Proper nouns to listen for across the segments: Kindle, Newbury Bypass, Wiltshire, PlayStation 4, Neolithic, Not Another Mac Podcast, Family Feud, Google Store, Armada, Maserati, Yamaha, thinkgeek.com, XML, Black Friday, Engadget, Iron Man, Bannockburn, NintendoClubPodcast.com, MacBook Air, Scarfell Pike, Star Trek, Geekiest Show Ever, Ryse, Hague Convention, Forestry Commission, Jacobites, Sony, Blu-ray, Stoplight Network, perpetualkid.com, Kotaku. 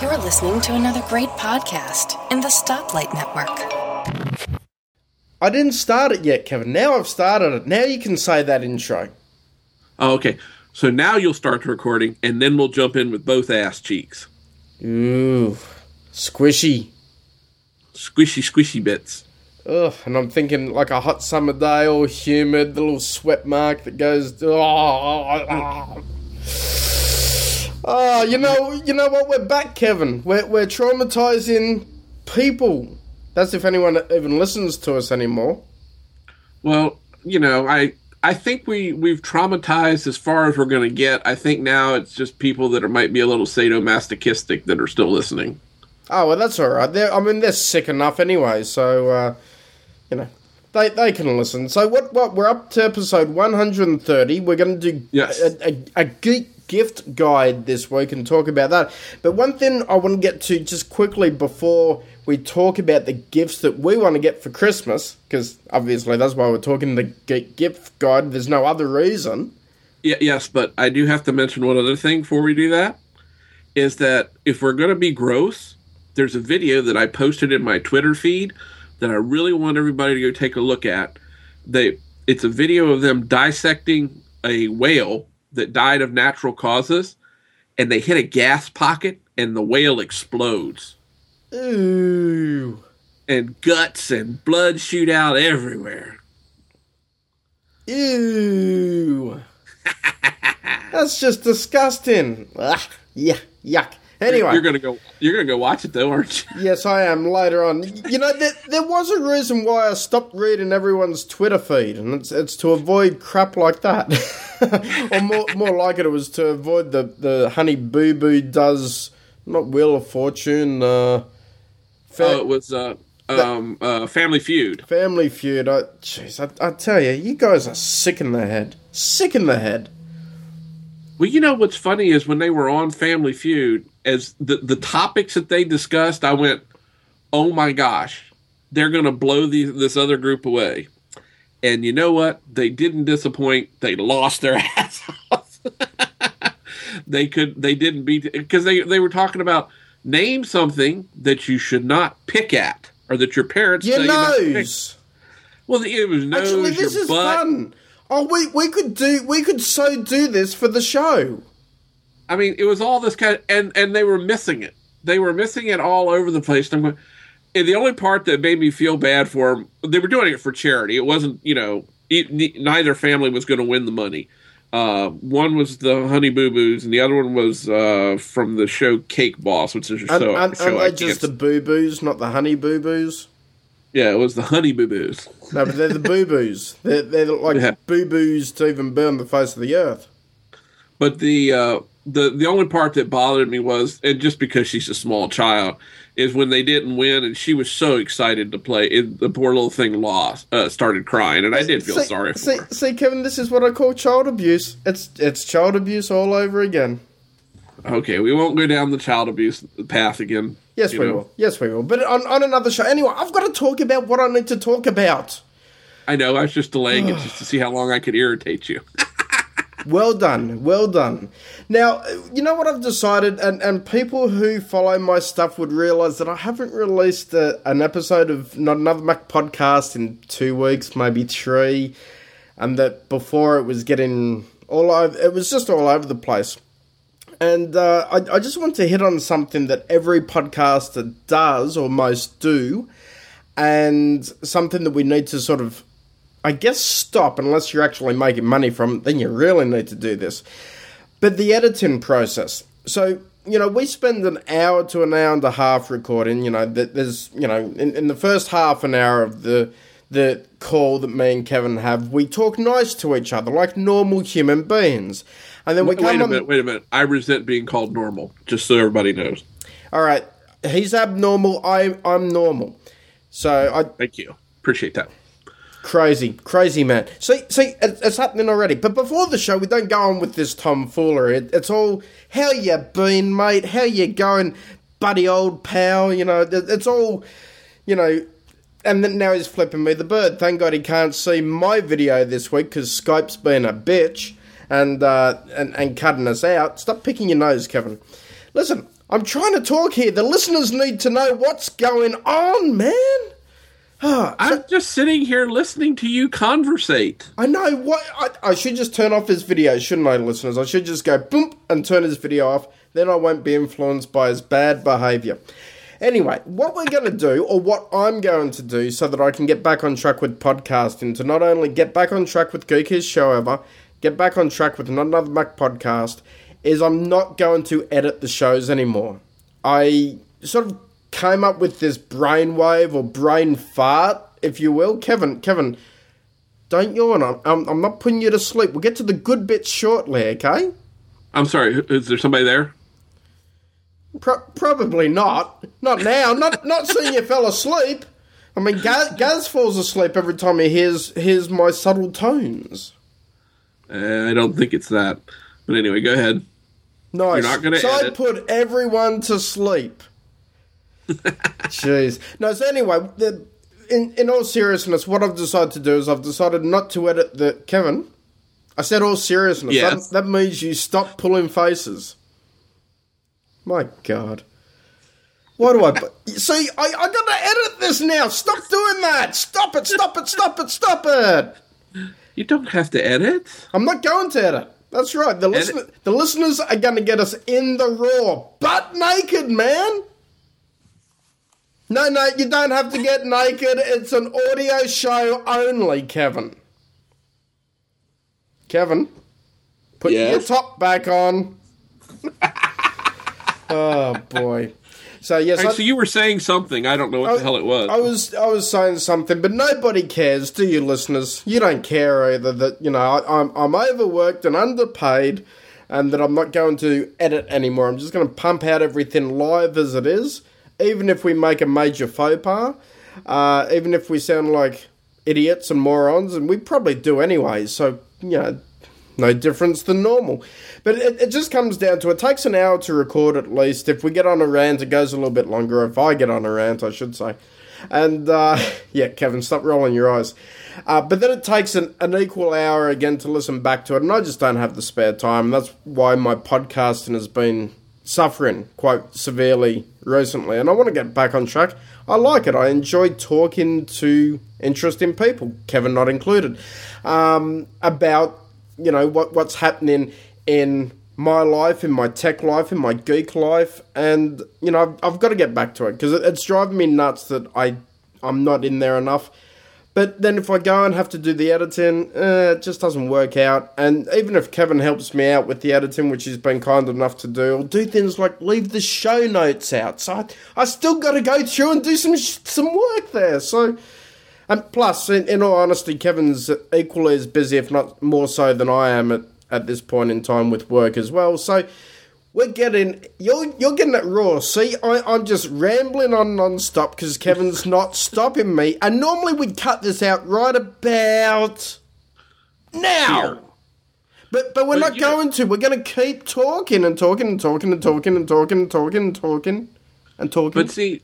You're listening to another great podcast in the Stoplight Network. I didn't start it yet, Kevin. Now I've started it. Now you can say that intro. Oh, okay. So now you'll start the recording, and then we'll jump in with both ass cheeks. Ooh. Squishy. Squishy, squishy bits. Ugh, and I'm thinking like a hot summer day, all humid, the little sweat mark that goes... Oh, you know what? We're back, Kevin. We're traumatizing people. That's if anyone even listens to us anymore. Well, you know, I think we've traumatized as far as we're going to get. I think now it's just people that might be a little sadomasochistic that are still listening. Oh, well, that's all right. They're sick enough anyway, so, they can listen. So what we're up to episode 130. We're going to do a geek gift guide this week and talk about that. But one thing I want to get to just quickly before we talk about the gifts that we want to get for Christmas, because obviously that's why we're talking the geek gift guide. There's no other reason. Yeah, yes, but I do have to mention one other thing before we do that, is that if we're going to be gross, there's a video that I posted in my Twitter feed that I really want everybody to go take a look at. It's a video of them dissecting a whale that died of natural causes, and they hit a gas pocket, and the whale explodes. Ooh. And guts and blood shoot out everywhere. Ew. That's just disgusting. Ugh, yeah, yuck. Anyway, you're gonna go watch it though, aren't you? Yes, I am later on. You know, there was a reason why I stopped reading everyone's Twitter feed, and it's to avoid crap like that. Or more like it was to avoid the Honey Boo Boo does not Wheel of Fortune. Family Feud. Family Feud. I tell you, you guys are sick in the head. Sick in the head. Well, you know what's funny is when they were on Family Feud, as the topics that they discussed, I went, oh my gosh, they're going to blow this other group away. And you know what? They didn't disappoint. They lost their ass off. They didn't beat, because they were talking about name something that you should not pick at, or that your parents say not to pick. Well, it was nose, actually, this your is butt. Fun. Oh, we could do this for the show. I mean, it was all this kind of, and they were missing it. They were missing it all over the place. And the only part that made me feel bad for them, they were doing it for charity. It wasn't, you know, neither family was going to win the money. One was the Honey Boo Boos, and the other one was from the show Cake Boss, which is a show. Aren't they just the Boo Boos, not the Honey Boo Boos? Yeah, it was the Honey Boo Boos. No, but they're the Boo Boos. They're like Boo Boos to even burn the face of the earth. But the only part that bothered me was, and just because she's a small child, is when they didn't win, and she was so excited to play. The poor little thing lost, started crying, and I did feel sorry for her. See, Kevin, this is what I call child abuse. It's child abuse all over again. Okay, we won't go down the child abuse path again. Yes, we will. Yes, we will. But on another show. Anyway, I've got to talk about what I need to talk about. I know. I was just delaying it just to see how long I could irritate you. Well done. Well done. Now, you know what I've decided, and people who follow my stuff would realize that I haven't released an episode of Not Another Mac Podcast in 2 weeks, maybe 3, and that before it was getting all over. It was just all over the place. And I just want to hit on something that every podcaster does, or most do, and something that we need to sort of, I guess, stop, unless you're actually making money from it, then you really need to do this. But the editing process. So, you know, we spend an hour to an hour and a half recording. You know, there's, you know, in the first half an hour of the call that me and Kevin have, we talk nice to each other like normal human beings. And then we wait a minute. I resent being called normal, just so everybody knows. All right. He's abnormal. I'm normal. So thank you. Appreciate that. Crazy man. See, it's happening already. But before the show, we don't go on with this tomfoolery. It's all, how you been, mate? How you going, buddy, old pal? You know, it's all, you know... And then now he's flipping me the bird. Thank God he can't see my video this week because Skype's been a bitch and cutting us out. Stop picking your nose, Kevin. Listen, I'm trying to talk here. The listeners need to know what's going on, man. I'm just sitting here listening to you conversate. I know. What I should just turn off his video, shouldn't I, listeners? I should just go boom and turn his video off. Then I won't be influenced by his bad behaviour. Anyway, what we're going to do, or what I'm going to do, so that I can get back on track with podcasting, to not only get back on track with Geeky's Show Ever, get back on track with Not Another Mac Podcast, is I'm not going to edit the shows anymore. I sort of came up with this brainwave or brain fart, if you will. Kevin, don't yawn. I'm not putting you to sleep. We'll get to the good bits shortly, okay? I'm sorry, is there somebody there? Probably not. Not now. Not seeing you fell asleep. I mean, Gaz falls asleep every time he hears my subtle tones. I don't think it's that. But anyway, go ahead. Nice. You're not going to edit. So I put everyone to sleep. Jeez. No, so anyway, in all seriousness, what I've decided to do is I've decided not to edit the... Kevin, I said all seriousness. Yes. That means you stop pulling faces. My God. Why do I... See, I got to edit this now. Stop doing that. Stop it. You don't have to edit. I'm not going to edit. That's right. The listeners are going to get us in the raw. Butt naked, man. No, you don't have to get naked. It's an audio show only, Kevin. Kevin, put your top back on. Oh, boy. So, yes. Right, so you were saying something. I don't know what the hell it was. I was saying something, but nobody cares, do you, listeners? You don't care either that, you know, I'm overworked and underpaid and that I'm not going to edit anymore. I'm just going to pump out everything live as it is, even if we make a major faux pas, even if we sound like idiots and morons, and we probably do anyway, so, you know... No difference than normal. But it just comes down to it takes an hour to record at least. If we get on a rant, it goes a little bit longer. If I get on a rant, I should say. And, yeah, Kevin, stop rolling your eyes. But then it takes an equal hour again to listen back to it, and I just don't have the spare time. That's why my podcasting has been suffering quite severely recently, and I want to get back on track. I like it. I enjoy talking to interesting people, Kevin not included, about... You know, what's happening in my life, in my tech life, in my geek life. And, you know, I've got to get back to it because it's driving me nuts that I'm not in there enough. But then if I go and have to do the editing, it just doesn't work out. And even if Kevin helps me out with the editing, which he's been kind enough to do, or do things like leave the show notes out. So I still got to go through and do some work there. So... And plus, in all honesty, Kevin's equally as busy, if not more so than I am at this point in time with work as well. So we're getting... You're getting it raw. See, I'm just rambling on non-stop because Kevin's not stopping me. And normally we'd cut this out right about now. Here. But we're not going to. We're going to keep talking. But see...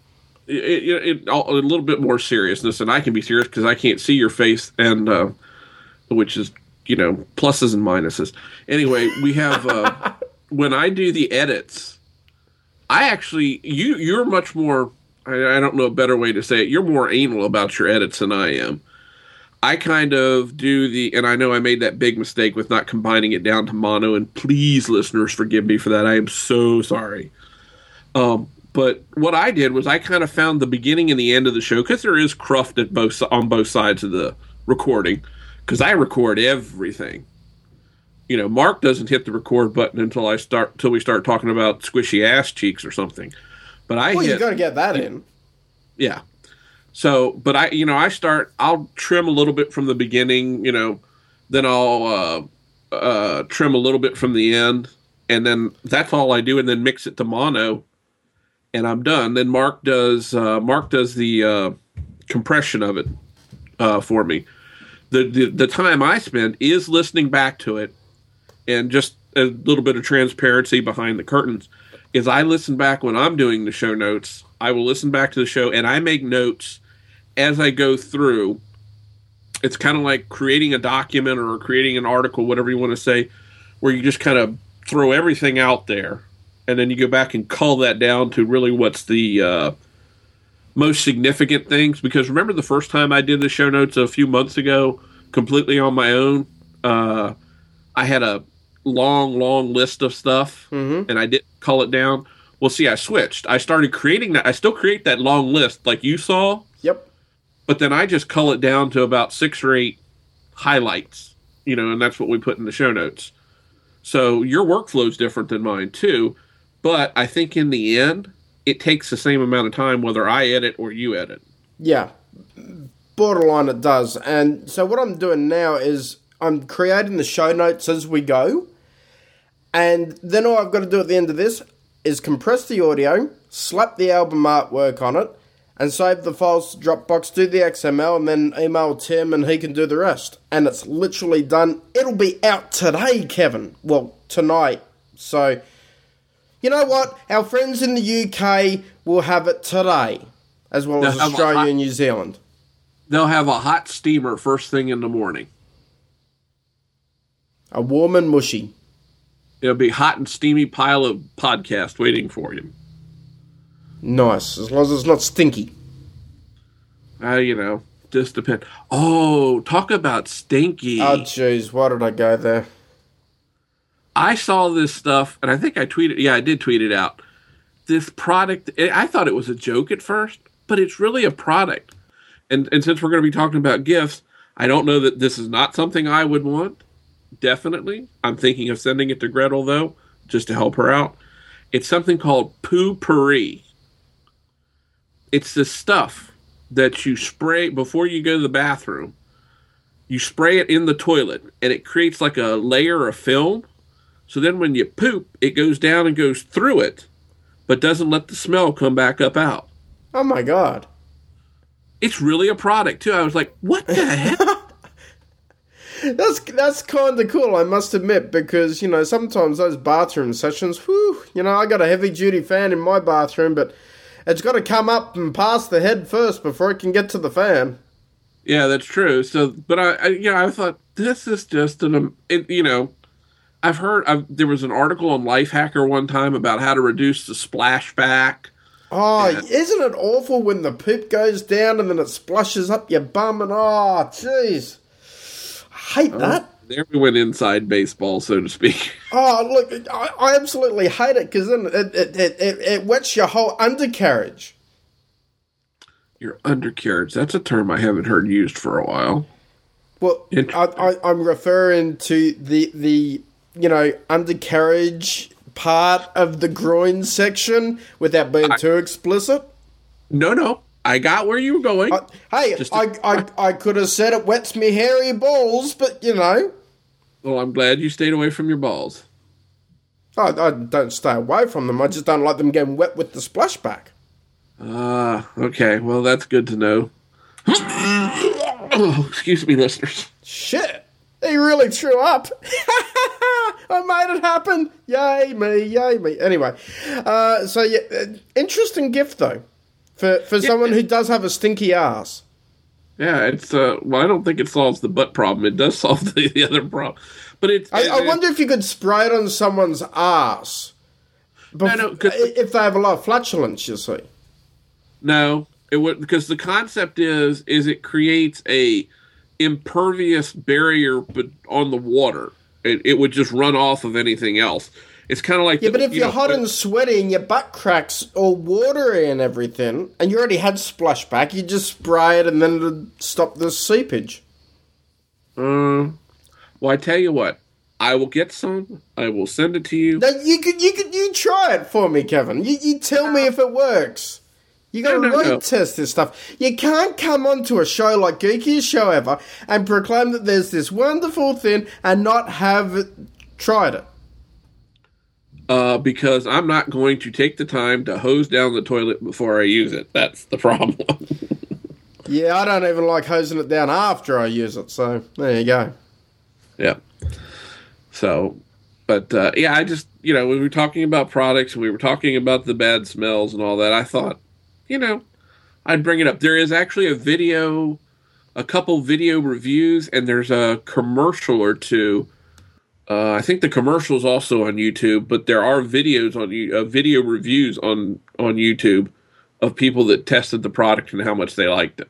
It a little bit more seriousness, and I can be serious because I can't see your face, and which is, you know, pluses and minuses. Anyway, we have when I do the edits, I actually you're much more. I don't know a better way to say it. You're more anal about your edits than I am. I kind of do the, and I know I made that big mistake with not combining it down to mono. And please, listeners, forgive me for that. I am so sorry. But what I did was I kind of found the beginning and the end of the show because there is cruft at on both sides of the recording because I record everything. You know, Mark doesn't hit the record button until we start talking about squishy ass cheeks or something. But you're going to get that in. Yeah. So, but I'll trim a little bit from the beginning, you know, then I'll trim a little bit from the end, and then that's all I do, and then mix it to mono. And I'm done. Then Mark does the compression of it for me. The time I spend is listening back to it, and just a little bit of transparency behind the curtains is I listen back when I'm doing the show notes. I will listen back to the show, and I make notes as I go through. It's kind of like creating a document or creating an article, whatever you want to say, where you just kind of throw everything out there. and then you go back and cull that down to really what's the most significant things. Because remember the first time I did the show notes a few months ago, completely on my own, I had a long list of stuff, and I didn't cull it down. Well, see, I switched. I started creating that. I still create that long list like you saw. Yep. But then I just cull it down to about 6 or 8 highlights, you know, and that's what we put in the show notes. So your workflow's different than mine too, but I think in the end, it takes the same amount of time whether I edit or you edit. Yeah, borderline it does. And so what I'm doing now is I'm creating the show notes as we go, and then all I've got to do at the end of this is compress the audio, slap the album artwork on it, and save the files to Dropbox, do the XML, and then email Tim, and he can do the rest. And it's literally done. It'll be out today, Kevin. Well, tonight. So, you know what? Our friends in the UK will have it today, as well as Australia and New Zealand. They'll have a hot steamer first thing in the morning. A warm and mushy. It'll be hot and steamy pile of podcast waiting for you. Nice, as long as it's not stinky. You know, just depend. Oh, talk about stinky. Oh, jeez, why did I go there? I saw this stuff, and I think I tweeted. Yeah, I did tweet it out. This product, I thought it was a joke at first, but it's really a product. And since we're going to be talking about gifts, I don't know that this is not something I would want. Definitely. I'm thinking of sending it to Gretel, though, just to help her out. It's something called Poo-Pourri. It's the stuff that you spray before you go to the bathroom. You spray it in the toilet, and it creates like a layer of film. So then when you poop, it goes down and goes through it, but doesn't let the smell come back up out. Oh, my God. It's really a product, too. I was like, what the heck? That's kind of cool, I must admit, because, you know, sometimes those bathroom sessions, whew, you know, I got a heavy-duty fan in my bathroom, but it's got to come up and pass the head first before it can get to the fan. Yeah, that's true. So, but I you know, I thought this is just you know, I've heard there was an article on Lifehacker one time about how to reduce the splashback. Oh, isn't it awful when the poop goes down and then it splashes up your bum and oh, jeez, I hate that. There we went inside baseball, so to speak. Oh, look, I absolutely hate it because then it wets your whole undercarriage. Your undercarriage. That's a term I haven't heard used for a while. Well, I'm referring to the you know, undercarriage part of the groin section without being too explicit. No. I got where you were going. I could have said it wets me hairy balls, but, you know. Well, I'm glad you stayed away from your balls. I don't stay away from them. I just don't like them getting wet with the splashback. Okay. Well, that's good to know. Oh, excuse me, listeners. Shit. They really threw up. I made it happen. Yay me. Anyway. So, yeah, interesting gift, though. For someone who does have a stinky ass. Yeah, it's well, I don't think it solves the butt problem. It does solve the other problem. But I wonder if you could spray it on someone's ass. No, if they have a lot of flatulence, you see. No, it would, because the concept is it creates a impervious barrier but on the water. It would just run off of anything else. It's kind of like... Yeah, but if you're hot and sweaty and your butt cracks all watery and everything, and you already had splashback, you just spray it and then it'll stop the seepage. Well, I tell you what. I will get some. I will send it to you. No, you try it for me, Kevin. You tell me if it works. You got to test this stuff. You can't come onto a show like Geekiest Show Ever and proclaim that there's this wonderful thing and not have tried it. Because I'm not going to take the time to hose down the toilet before I use it. That's the problem. Yeah, I don't even like hosing it down after I use it. So there you go. Yeah. So, but yeah, I just, you know, we were talking about products and we were talking about the bad smells and all that. I thought, you know, I'd bring it up. There is actually a video, a couple video reviews, and there's a commercial or two I think the commercial's also on YouTube, but there are videos on video reviews on YouTube of people that tested the product and how much they liked it.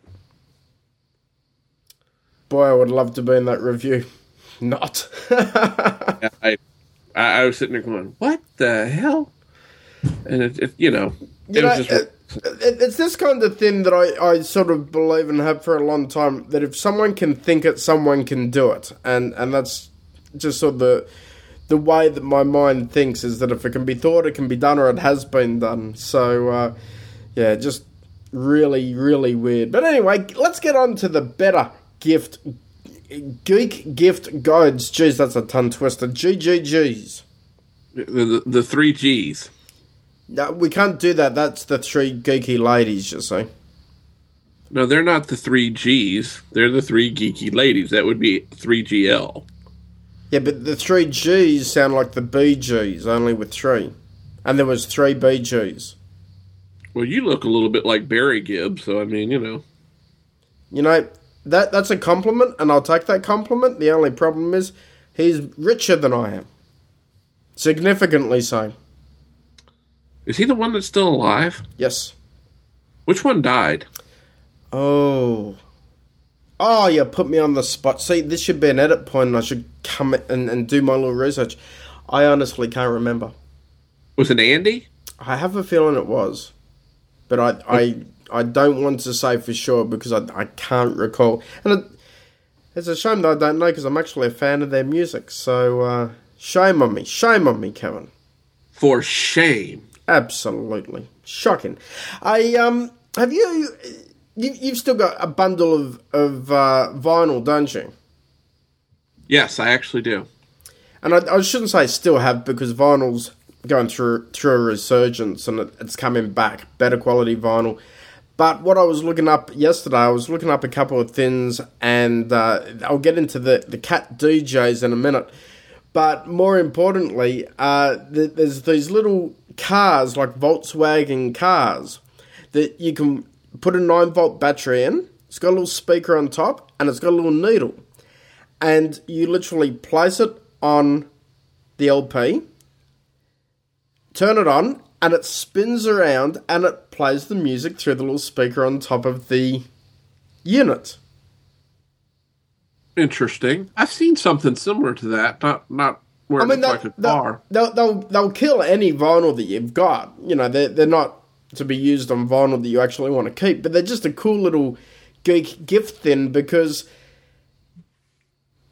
Boy, I would love to be in that review. Not. Yeah, I was sitting there going, "What the hell?" And it's this kind of thing that I sort of believe and have for a long time, that if someone can think it, someone can do it. And that's just sort of the way that my mind thinks, is that if it can be thought, it can be done, or it has been done. So, yeah, just really, really weird. But anyway, let's get on to the better geek gift guides. Jeez, that's a tongue twister. GGGs. The three Gs. No, we can't do that. That's the three geeky ladies, you see. No, they're not the three Gs. They're the three geeky ladies. That would be 3GL. Yeah, but the three Gs sound like the BGs, only with three. And there was three BGs. Well, you look a little bit like Barry Gibb, so I mean, you know. You know, that's a compliment, and I'll take that compliment. The only problem is he's richer than I am. Significantly so. Is he the one that's still alive? Yes. Which one died? Oh, you put me on the spot. See, this should be an edit point, and I should come and do my little research. I honestly can't remember. Was it Andy? I have a feeling it was. But I don't want to say for sure, because I can't recall. And it's a shame that I don't know, because I'm actually a fan of their music. So, shame on me. Shame on me, Kevin. For shame. Absolutely shocking. I have you've still got a bundle of vinyl, don't you? Yes, I actually do. And I shouldn't say still have, because vinyl's going through a resurgence, and it's coming back, better quality vinyl. But what I was looking up yesterday, I was looking up a couple of things, and I'll get into the cat DJs in a minute. But more importantly, there's these little cars, like Volkswagen cars, that you can put a 9-volt battery in. It's got a little speaker on top, and it's got a little needle. And you literally place it on the LP, turn it on, and it spins around, and it plays the music through the little speaker on top of the unit. Interesting. I've seen something similar to that. Not where it's like a car. They'll kill any vinyl that you've got. You know, they're not to be used on vinyl that you actually want to keep. But they're just a cool little geek gift thing, because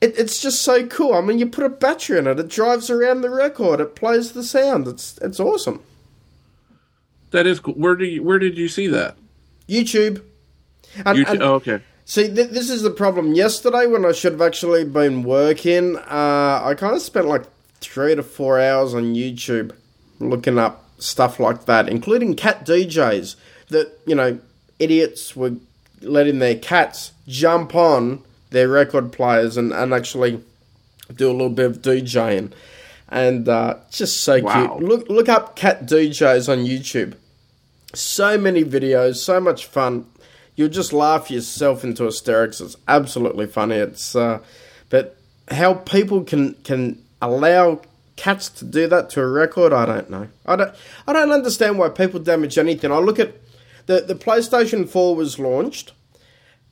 it's just so cool. I mean, you put a battery in it, it drives around the record, it plays the sound. It's awesome. That is cool. Where did you see that? YouTube. And, oh, okay. See, this is the problem. Yesterday, when I should have actually been working, I kind of spent like 3 to 4 hours on YouTube looking up stuff like that, including cat DJs that, you know, idiots were letting their cats jump on their record players and actually do a little bit of DJing. And just so wow. Cute. Look up cat DJs on YouTube. So many videos, so much fun. You'll just laugh yourself into hysterics. It's absolutely funny. It's but how people can allow cats to do that to a record, I don't know. I don't understand why people damage anything. I look at the PlayStation 4 was launched,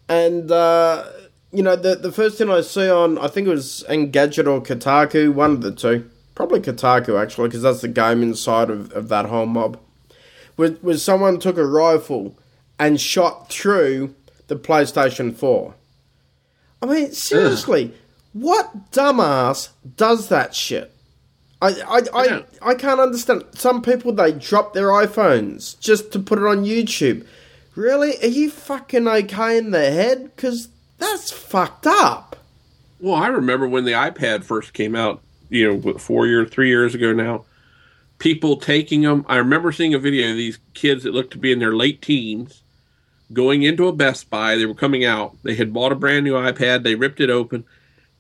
and you know, the first thing I see on, I think it was Engadget or Kotaku, one of the two, probably Kotaku actually, because that's the game inside of that whole mob, was someone took a rifle and shot through the PlayStation 4. I mean, seriously, what dumbass does that shit? I can't understand. Some people, they drop their iPhones just to put it on YouTube. Really? Are you fucking okay in the head? Because that's fucked up. Well, I remember when the iPad first came out, you know, 3 years ago now, people taking them. I remember seeing a video of these kids that looked to be in their late teens going into a Best Buy. They were coming out. They had bought a brand new iPad. They ripped it open.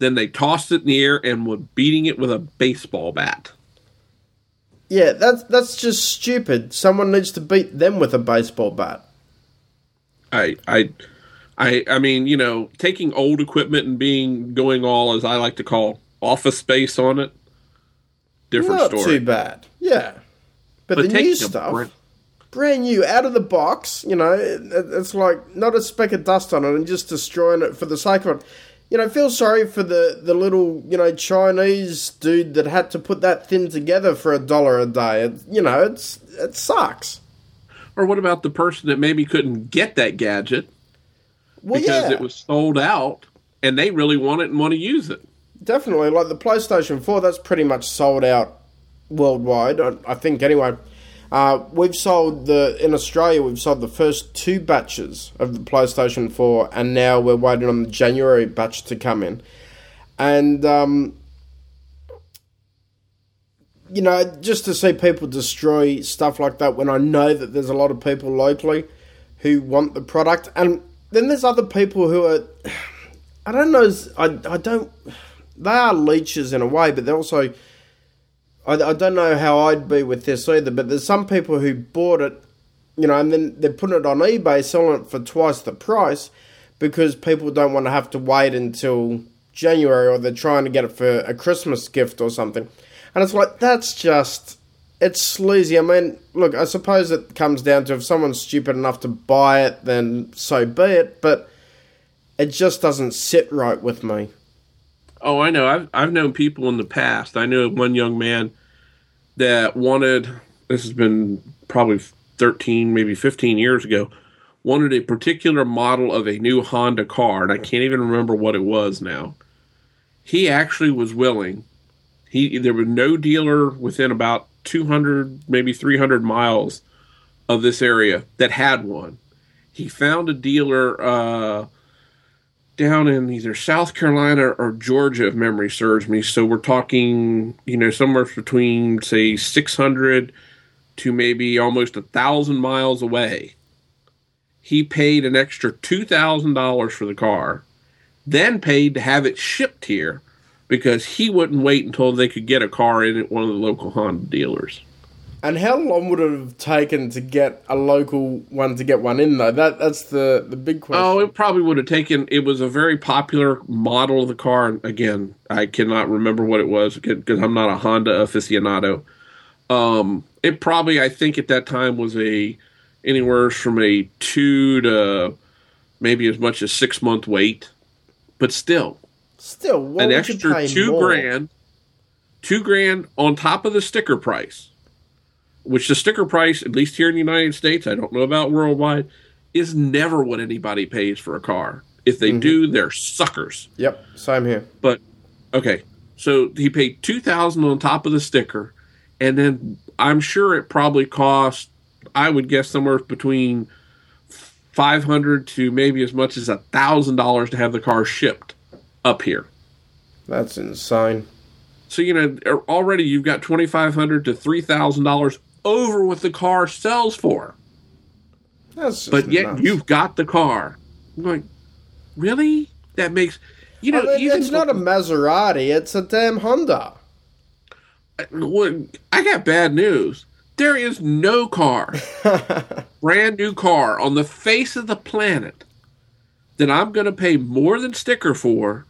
Then they tossed it in the air and were beating it with a baseball bat. Yeah, that's just stupid. Someone needs to beat them with a baseball bat. I mean, you know, taking old equipment and going all, as I like to call, Office Space on it. Different story. Not too bad. Yeah. But the new stuff, brand new, out of the box, you know, it's like not a speck of dust on it and just destroying it for the sake of it. You know, feel sorry for the little, you know, Chinese dude that had to put that thing together for $1 a day. It sucks. Or what about the person that maybe couldn't get that gadget because it was sold out and they really want it and want to use it? Definitely. Like the PlayStation 4, that's pretty much sold out worldwide, I think anyway. In Australia, we've sold the first 2 batches of the PlayStation 4, and now we're waiting on the January batch to come in. And, you know, just to see people destroy stuff like that when I know that there's a lot of people locally who want the product. And then there's other people who are, they are leeches in a way, but they're also... I don't know how I'd be with this either, but there's some people who bought it, you know, and then they're putting it on eBay, selling it for twice the price because people don't want to have to wait until January, or they're trying to get it for a Christmas gift or something. And it's like, it's sleazy. I mean, look, I suppose it comes down to if someone's stupid enough to buy it, then so be it, but it just doesn't sit right with me. Oh, I know. I've known people in the past. I knew one young man that wanted, this has been probably 13, maybe 15 years ago, wanted a particular model of a new Honda car, and I can't even remember what it was now. He actually was willing. There was no dealer within about 200, maybe 300 miles of this area that had one. He found a dealer... down in either South Carolina or Georgia, if memory serves me. So we're talking, you know, somewhere between, say, 600 to maybe almost 1,000 miles away. He paid an extra $2,000 for the car, then paid to have it shipped here because he wouldn't wait until they could get a car in at one of the local Honda dealers. And how long would it have taken to get a local one to get one in, though? That's the big question. Oh, it probably would have taken... It was a very popular model of the car. And again, I cannot remember what it was because I'm not a Honda aficionado. It probably, I think at that time, was anywhere from a 2 to maybe as much as 6-month wait. But still. Still, an extra $2,000 on top of the sticker price. Which the sticker price, at least here in the United States, I don't know about worldwide, is never what anybody pays for a car. If they do, they're suckers. Yep, same here. But, okay, so he paid $2,000 on top of the sticker, and then I'm sure it probably cost, I would guess, somewhere between $500 to maybe as much as $1,000 to have the car shipped up here. That's insane. So, you know, already you've got $2,500 to $3,000 over what the car sells for. That's just but yet nuts. You've got the car. I'm like, really? That makes, you know, it's not a Maserati, it's a damn Honda. I got bad news. There is no car, brand new car on the face of the planet that I'm going to pay more than sticker for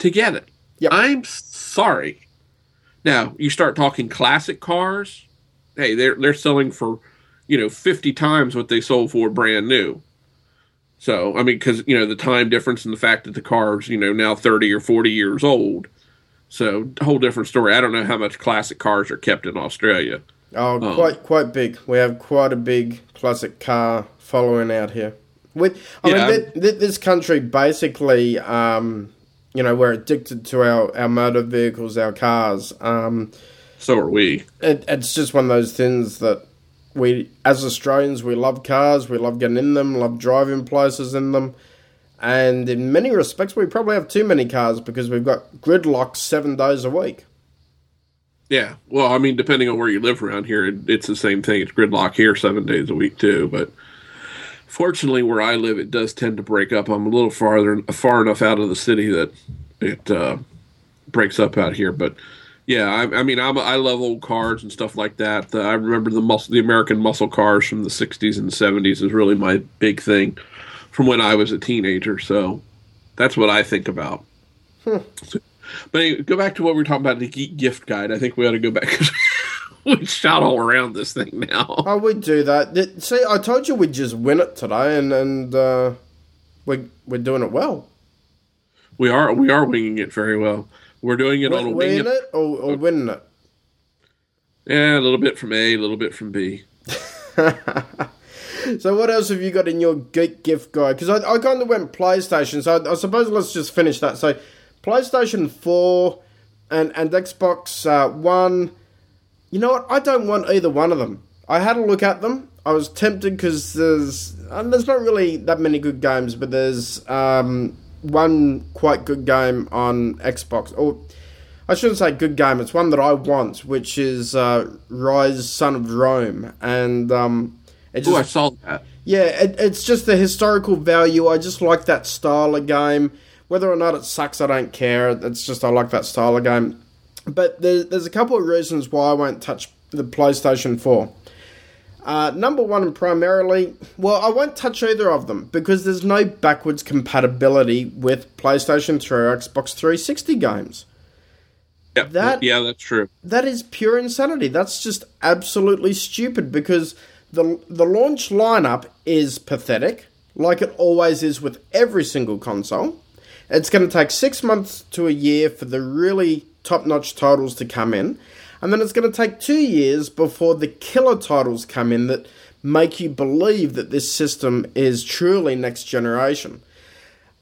to get it. Yep. I'm sorry. Now, you start talking classic cars, hey, they're selling for, you know, 50 times what they sold for brand new. So, I mean, because, you know, the time difference and the fact that the car's, you know, now 30 or 40 years old. So, a whole different story. I don't know how much classic cars are kept in Australia. Oh, quite big. We have quite a big classic car following out here. I mean, this country basically... you know, we're addicted to our motor vehicles, our cars. So are we. It's just one of those things that we, as Australians, we love cars, we love getting in them, love driving places in them. And in many respects, we probably have too many cars because we've got gridlock 7 days a week. Yeah. Well, I mean, depending on where you live around here, it's the same thing. It's gridlock here 7 days a week too, but... Fortunately, where I live, it does tend to break up. I'm a little far enough out of the city that it breaks up out here. But yeah, I mean, I love old cars and stuff like that. I remember the American muscle cars from the 60s and 70s is really my big thing from when I was a teenager. So that's what I think about. So But anyway, go back to what we were talking about, the Geek Gift Guide. I think we ought to go back because we shot all around this thing now. Oh, we do that. See, I told you we'd just win it today, and we're doing it well. We are winging it very well. We're doing it on a wing. Winging it or winning it? Yeah, a little bit from A, a little bit from B. So what else have you got in your Geek Gift Guide? Because I kind of went PlayStation, so I suppose let's just finish that. So PlayStation 4 and Xbox One. You know what? I don't want either one of them. I had a look at them. I was tempted because there's not really that many good games, but there's one quite good game on Xbox. Or I shouldn't say good game. It's one that I want, which is Ryse, Son of Rome. And... oh, I saw that. Yeah, it's just the historical value. I just like that style of game. Whether or not it sucks, I don't care. It's just I like that style of game. But there's a couple of reasons why I won't touch the PlayStation 4. Number one, and primarily... Well, I won't touch either of them because there's no backwards compatibility with PlayStation 3 or Xbox 360 games. Yep. Yeah, that's true. That is pure insanity. That's just absolutely stupid because... The launch lineup is pathetic, like it always is with every single console. It's going to take 6 months to a year for the really top-notch titles to come in, and then it's going to take 2 years before the killer titles come in that make you believe that this system is truly next generation.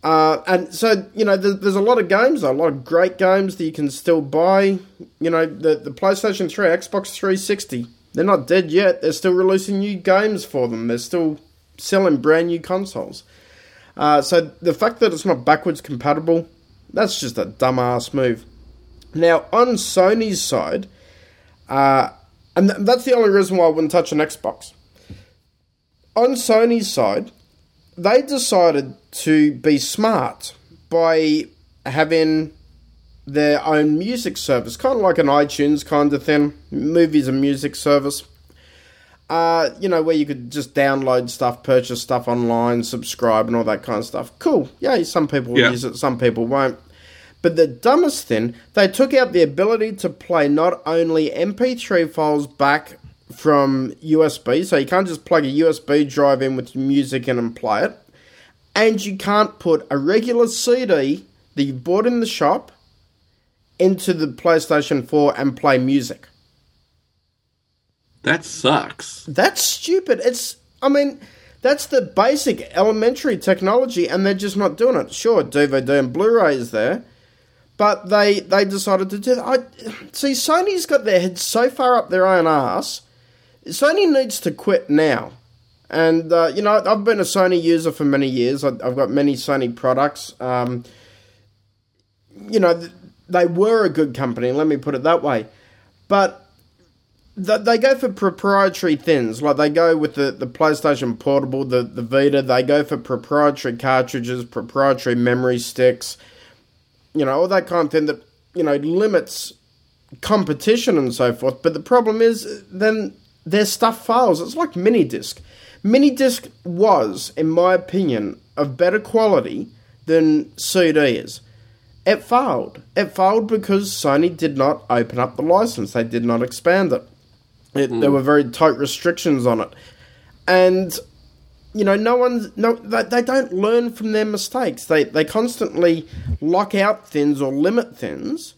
And so, you know, there's a lot of games, a lot of great games that you can still buy. You know, the PlayStation 3, Xbox 360... They're not dead yet. They're still releasing new games for them. They're still selling brand new consoles. So the fact that it's not backwards compatible, that's just a dumbass move. Now, on Sony's side, and that's the only reason why I wouldn't touch an Xbox. On Sony's side, they decided to be smart by having... their own music service, kind of like an iTunes kind of thing, movies and music service, you know, where you could just download stuff, purchase stuff online, subscribe and all that kind of stuff. Cool. Yay, some people will use it, some people won't. But the dumbest thing, they took out the ability to play not only MP3 files back from USB, so you can't just plug a USB drive in with music in and play it, and you can't put a regular CD that you bought in the shop into the PlayStation 4 and play music. That sucks. That's stupid. That's the basic elementary technology, and they're just not doing it. Sure, DVD and Blu-ray is there, but they decided to do that. See, Sony's got their head so far up their own arse. Sony needs to quit now. And, you know, I've been a Sony user for many years. I've got many Sony products. You know... They were a good company, let me put it that way. But they go for proprietary things. Like they go with the PlayStation Portable, the Vita. They go for proprietary cartridges, proprietary memory sticks. You know, all that kind of thing that, you know, limits competition and so forth. But the problem is then their stuff fails. It's like Minidisc. Minidisc was, in my opinion, of better quality than CD is. It failed. It failed because Sony did not open up the license. They did not expand it. There were very tight restrictions on it. And, you know, they don't learn from their mistakes. They constantly lock out things or limit things.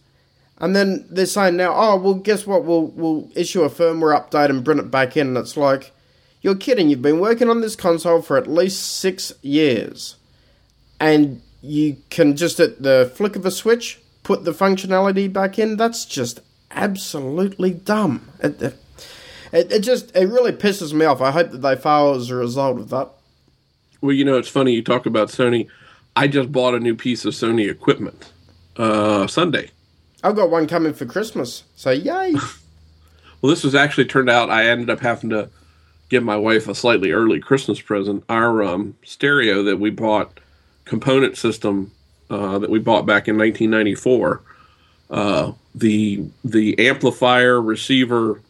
And then they're saying now, oh, well, guess what? We'll issue a firmware update and bring it back in. And it's like, you're kidding. You've been working on this console for at least 6 years. And... you can just, at the flick of a switch, put the functionality back in. That's just absolutely dumb. It really pisses me off. I hope that they fail as a result of that. Well, you know, it's funny you talk about Sony. I just bought a new piece of Sony equipment Sunday. I've got one coming for Christmas, so yay. Well, this was actually turned out I ended up having to give my wife a slightly early Christmas present. Our stereo that we bought... component system that we bought back in 1994, the amplifier receiver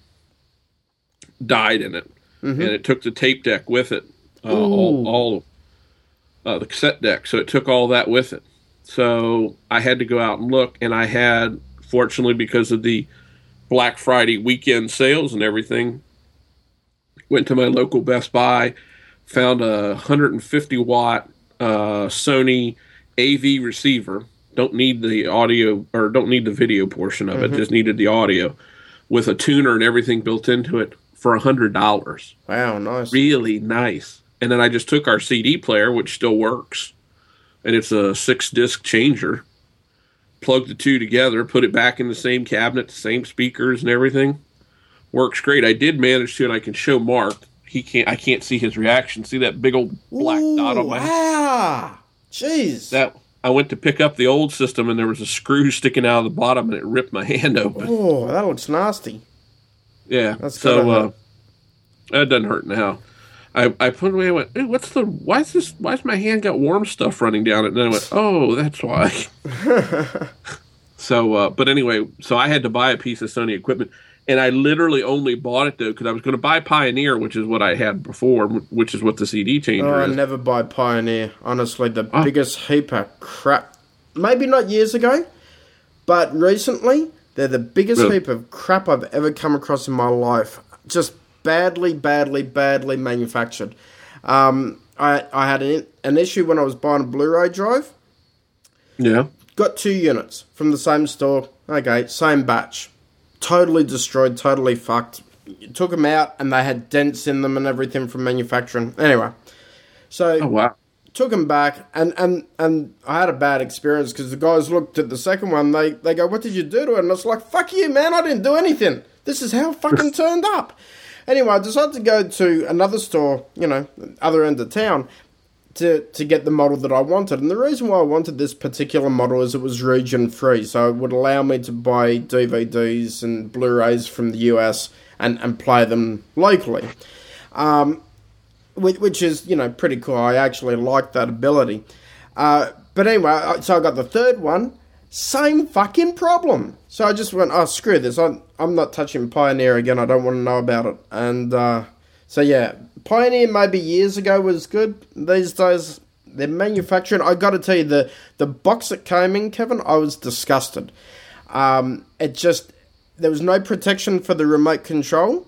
died in it, and it took the tape deck with it, all the cassette deck, so it took all that with it. So I had to go out and look, and I had, fortunately, because of the Black Friday weekend sales and everything, went to my local Best Buy, found a 150-watt Sony AV receiver. Don't need the audio, or don't need the video portion of it, just needed the audio, with a tuner and everything built into it for $100. Wow, nice. Really nice. And then I just took our CD player, which still works, and it's a 6-disc changer, plugged the two together, put it back in the same cabinet, the same speakers and everything. Works great. I did manage to, and I can show Mark. I can't see his reaction. See that big old black dot on my head? Jeez. I went to pick up the old system, and there was a screw sticking out of the bottom, and it ripped my hand open. Oh, that looks nasty. Yeah. That's so that doesn't hurt now. I put it away. I went, hey, why's my hand got warm stuff running down it? And then I went, oh, that's why. So I had to buy a piece of Sony equipment. And I literally only bought it, though, because I was going to buy Pioneer, which is what I had before, which is what the CD changer is. I never buy Pioneer. Honestly, the biggest heap of crap. Maybe not years ago, but recently, they're the biggest heap of crap I've ever come across in my life. Just badly, badly, badly manufactured. I had an issue when I was buying a Blu-ray drive. Yeah. Got 2 units from the same store. Okay, same batch. Totally destroyed, totally fucked. Took them out, and they had dents in them and everything from manufacturing. Anyway, so took them back, and I had a bad experience because the guys looked at the second one. They go, "What did you do to it?" And it's like, "Fuck you, man! I didn't do anything. This is how it fucking turned up." Anyway, I decided to go to another store, other end of town, to get the model that I wanted. And the reason why I wanted this particular model is it was region free, so it would allow me to buy DVDs and Blu-rays from the US and play them locally, which is, pretty cool. I actually like that ability. But anyway, so I got the third one, same fucking problem. So I just went, oh, screw this. I'm not touching Pioneer again. I don't want to know about it. And, so yeah, Pioneer maybe years ago was good. These days, they're manufacturing. I got to tell you, the box it came in, Kevin, I was disgusted. There was no protection for the remote control.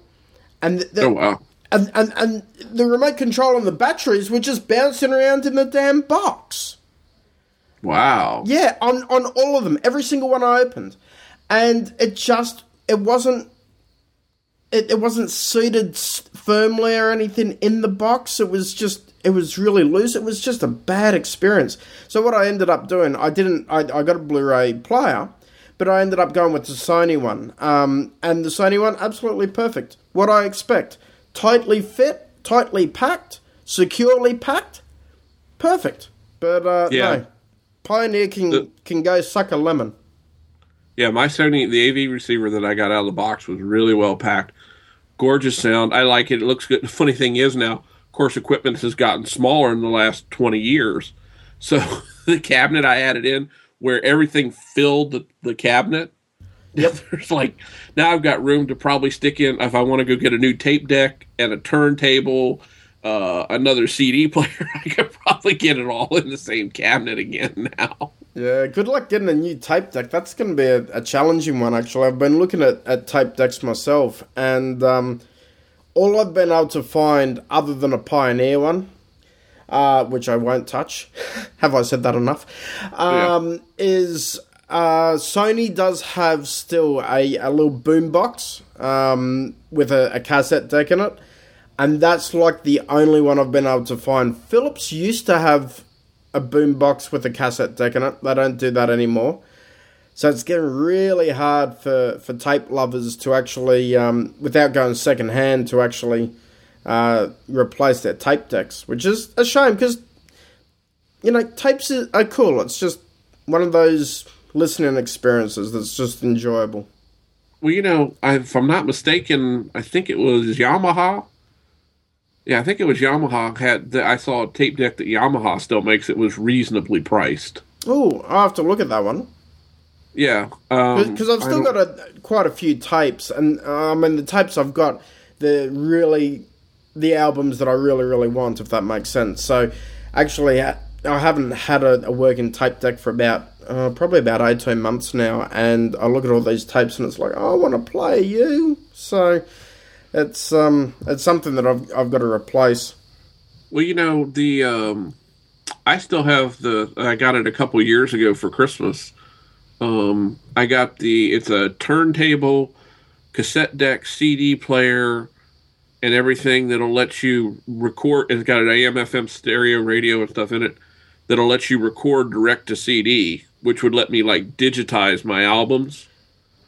And and the remote control and the batteries were just bouncing around in the damn box. Wow. Yeah, on all of them, every single one I opened. And it wasn't suited firmly or anything in the box. It was really loose. It was just a bad experience. So what I ended up doing, I got a Blu-ray player, but I ended up going with the Sony one. And the Sony one, absolutely perfect. What I expect. Tightly fit, tightly packed, securely packed. Perfect. But, no. Pioneer can go suck a lemon. Yeah, my Sony, the AV receiver that I got out of the box was really well packed. Gorgeous sound. I like it. It looks good. The funny thing is now, of course, equipment has gotten smaller in the last 20 years. So the cabinet I added in, where everything filled the cabinet, there's now I've got room to probably stick in, if I want to go get a new tape deck and a turntable, another CD player, I could probably get it all in the same cabinet again now. Yeah, good luck getting a new tape deck. That's going to be a challenging one, actually. I've been looking at tape decks myself, and all I've been able to find, other than a Pioneer one, which I won't touch, have I said that enough, is Sony does have still a little boombox with a cassette deck in it, and that's like the only one I've been able to find. Philips used to have a boombox with a cassette deck in it. They don't do that anymore. So it's getting really hard for tape lovers to actually, without going secondhand, to actually replace their tape decks, which is a shame because, tapes are cool. It's just one of those listening experiences that's just enjoyable. Well, if I'm not mistaken, I think it was Yamaha. Yeah, I think it was Yamaha. I saw a tape deck that Yamaha still makes. It was reasonably priced. Oh, I'll have to look at that one. Yeah. Because I've still got quite a few tapes. And the tapes I've got, the albums that I really, really want, if that makes sense. So actually I haven't had a working tape deck for about probably about 18 months now, and I look at all these tapes and it's like, oh, I want to play you. So it's something that I've got to replace. Well, you know, the I still have the, I got it a couple years ago for Christmas. I got the, it's a turntable, cassette deck, CD player, and everything that'll let you record. It's got an AM, FM, stereo, radio, and stuff in it that'll let you record direct to CD, which would let me, like, digitize my albums.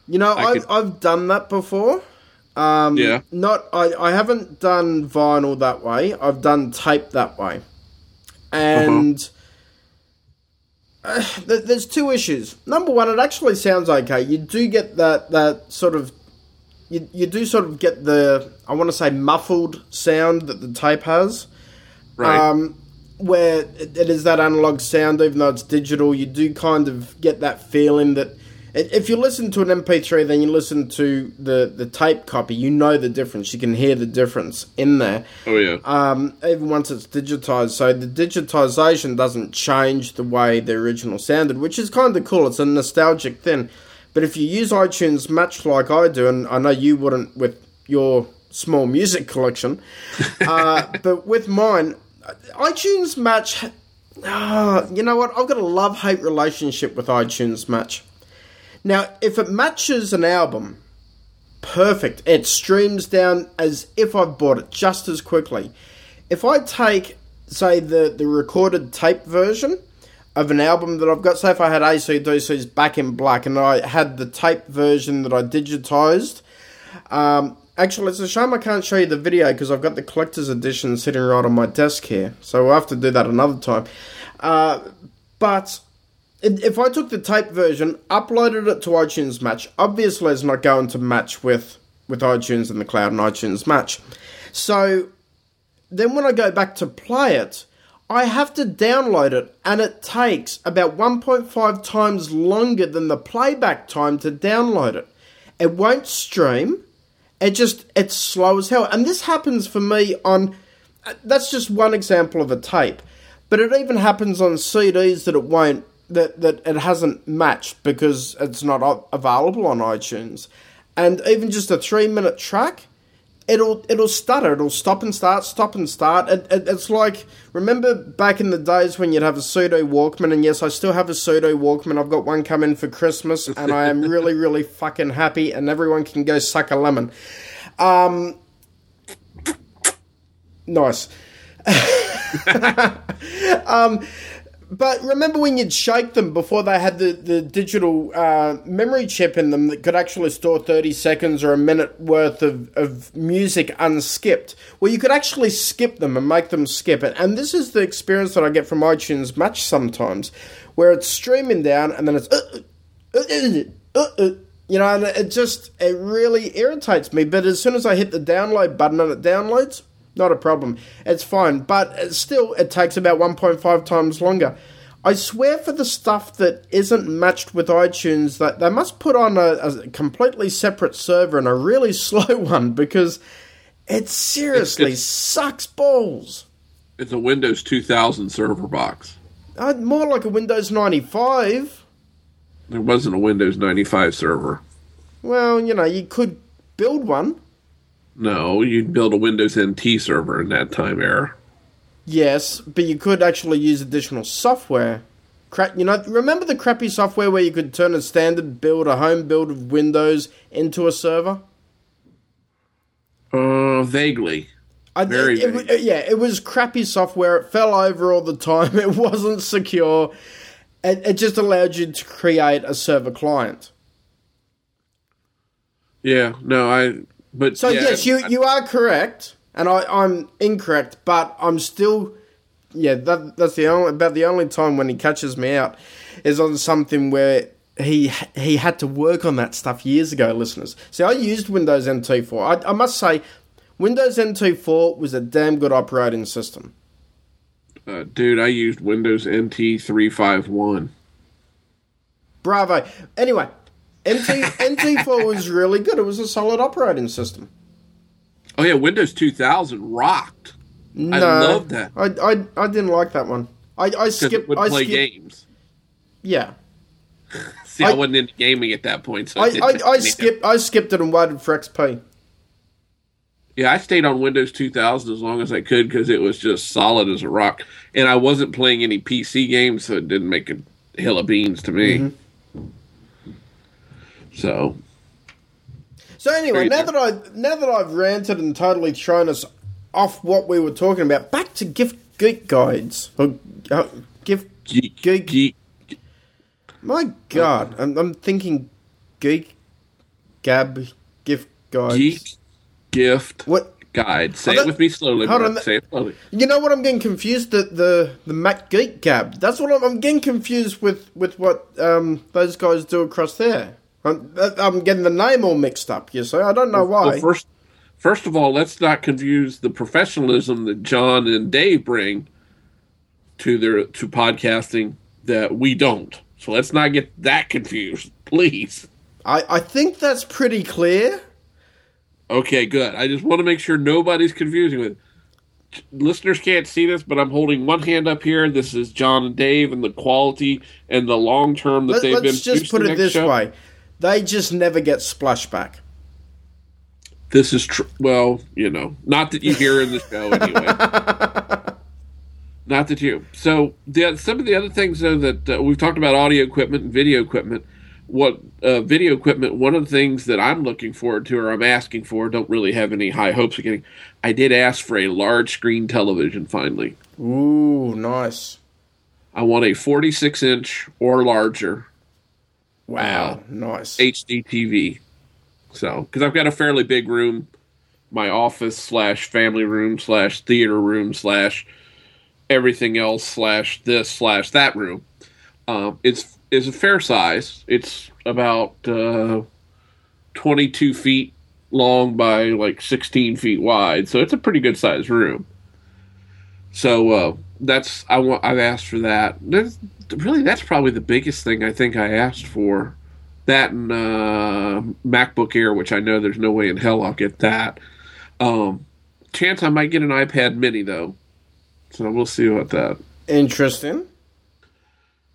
You know, I've done that before. Yeah. I haven't done vinyl that way. I've done tape that way. And there's two issues. Number one, it actually sounds okay. You do get that sort of... You do sort of get the, I want to say, muffled sound that the tape has. Right. Where it is that analog sound, even though it's digital, you do kind of get that feeling that... If you listen to an MP3, then you listen to the tape copy, you know the difference. You can hear the difference in there. Oh, yeah. Even once it's digitized. So the digitization doesn't change the way the original sounded, which is kind of cool. It's a nostalgic thing. But if you use iTunes Match like I do, and I know you wouldn't with your small music collection, but with mine, iTunes Match, you know what? I've got a love-hate relationship with iTunes Match. Now, if it matches an album, perfect. It streams down as if I've bought it just as quickly. If I take, say, the recorded tape version of an album that I've got, say if I had AC/DC's Back in Black and I had the tape version that I digitized. Actually, it's a shame I can't show you the video because I've got the collector's edition sitting right on my desk here. So we'll have to do that another time. But if I took the tape version, uploaded it to iTunes Match, obviously it's not going to match with iTunes in the cloud and iTunes Match. So then when I go back to play it, I have to download it, and it takes about 1.5 times longer than the playback time to download it. It won't stream. It's slow as hell. And this happens for me on... That's just one example of a tape. But it even happens on CDs that it won't... That it hasn't matched because it's not available on iTunes. And even just a 3-minute track... It'll stutter. It'll stop and start. It's like, remember back in the days when you'd have a pseudo Walkman? And yes, I still have a pseudo Walkman. I've got one coming for Christmas, and I am really, really fucking happy. And everyone can go suck a lemon. Nice. But remember when you'd shake them before they had the digital memory chip in them that could actually store 30 seconds or a minute worth of music unskipped? Well, you could actually skip them and make them skip it. And this is the experience that I get from iTunes Match sometimes, where it's streaming down and then it's... you know, and it really irritates me. But as soon as I hit the download button and it downloads... Not a problem. It's fine. But still, it takes about 1.5 times longer. I swear for the stuff that isn't matched with iTunes, that they must put on a completely separate server and a really slow one, because it seriously sucks balls. It's a Windows 2000 server box. More like a Windows 95. There wasn't a Windows 95 server. Well, you know, you could build one. No, you'd build a Windows NT server in that time era. Yes, but you could actually use additional software. You know, remember the crappy software where you could turn a standard build, a home build of Windows, into a server? Vaguely. Very vaguely. Yeah, it was crappy software. It fell over all the time. It wasn't secure. It just allowed you to create a server client. Yeah, no, But so, yeah, yes, you are correct, and I'm incorrect, but I'm still... Yeah, that's the only time when he catches me out is on something where he had to work on that stuff years ago, listeners. See, I used Windows NT 4. I must say, Windows NT 4 was a damn good operating system. Dude, I used Windows NT 351. Bravo. Anyway... NT4 was really good. It was a solid operating system. Oh, yeah, Windows 2000 rocked. No, I loved that. I didn't like that one. I skipped games. Yeah. See, I wasn't into gaming at that point, so I skipped it and waited for XP. Yeah, I stayed on Windows 2000 as long as I could because it was just solid as a rock, and I wasn't playing any PC games, so it didn't make a hill of beans to me. Mm-hmm. So anyway, now that I've ranted and totally thrown us off what we were talking about, back to gift geek guides or gift geek. My God, I'm thinking geek gab gift guides. Geek gift what guide? Say it with me slowly. Hold on, say it slowly. You know what? I'm getting confused. The Mac Geek Gab. That's what I'm getting confused with what those guys do across there. I'm getting the name all mixed up. You see, I don't know why. Well, first of all, let's not confuse the professionalism that John and Dave bring to their to podcasting that we don't. So let's not get that confused, please. I think that's pretty clear. Okay, good. I just want to make sure nobody's confusing with it. Listeners can't see this, but I'm holding one hand up here. This is John and Dave and the quality and the long term that they've been. Let's just put it this way. They just never get splashback. This is true. Well, you know, not that you hear in the show anyway. Not that you. So some of the other things, though, that we've talked about audio equipment and video equipment. What video equipment, one of the things that I'm looking forward to or I'm asking for, don't really have any high hopes of getting, I did ask for a large screen television finally. Ooh, nice. I want a 46-inch or larger. Wow, nice. HD TV. So, because I've got a fairly big room, my office / family room / theater room / everything else / this / that room. It's a fair size. It's about 22 feet long by like 16 feet wide, so it's a pretty good size room. So that's I've asked for that. That's probably the biggest thing I think I asked for. That and MacBook Air, which I know there's no way in hell I'll get that. Chance I might get an iPad mini though. So we'll see about that. Interesting.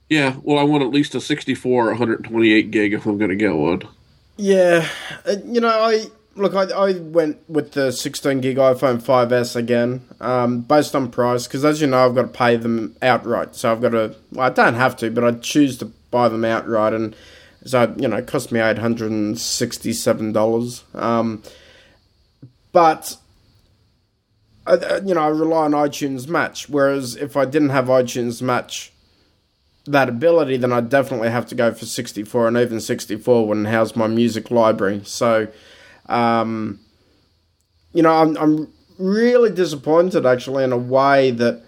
Yeah, well, I want at least a 64 or 128 gig if I'm going to get one. Yeah, you know, I went with the 16 gig iPhone 5S again, based on price, because as you know, I've got to pay them outright. So I've got to, well, I don't have to, but I choose to buy them outright, and so, you know, it cost me $867. But you know, I rely on iTunes Match, whereas if I didn't have iTunes Match, that ability, then I'd definitely have to go for 64, and even 64 wouldn't house my music library. So, you know, I'm really disappointed, actually, in a way that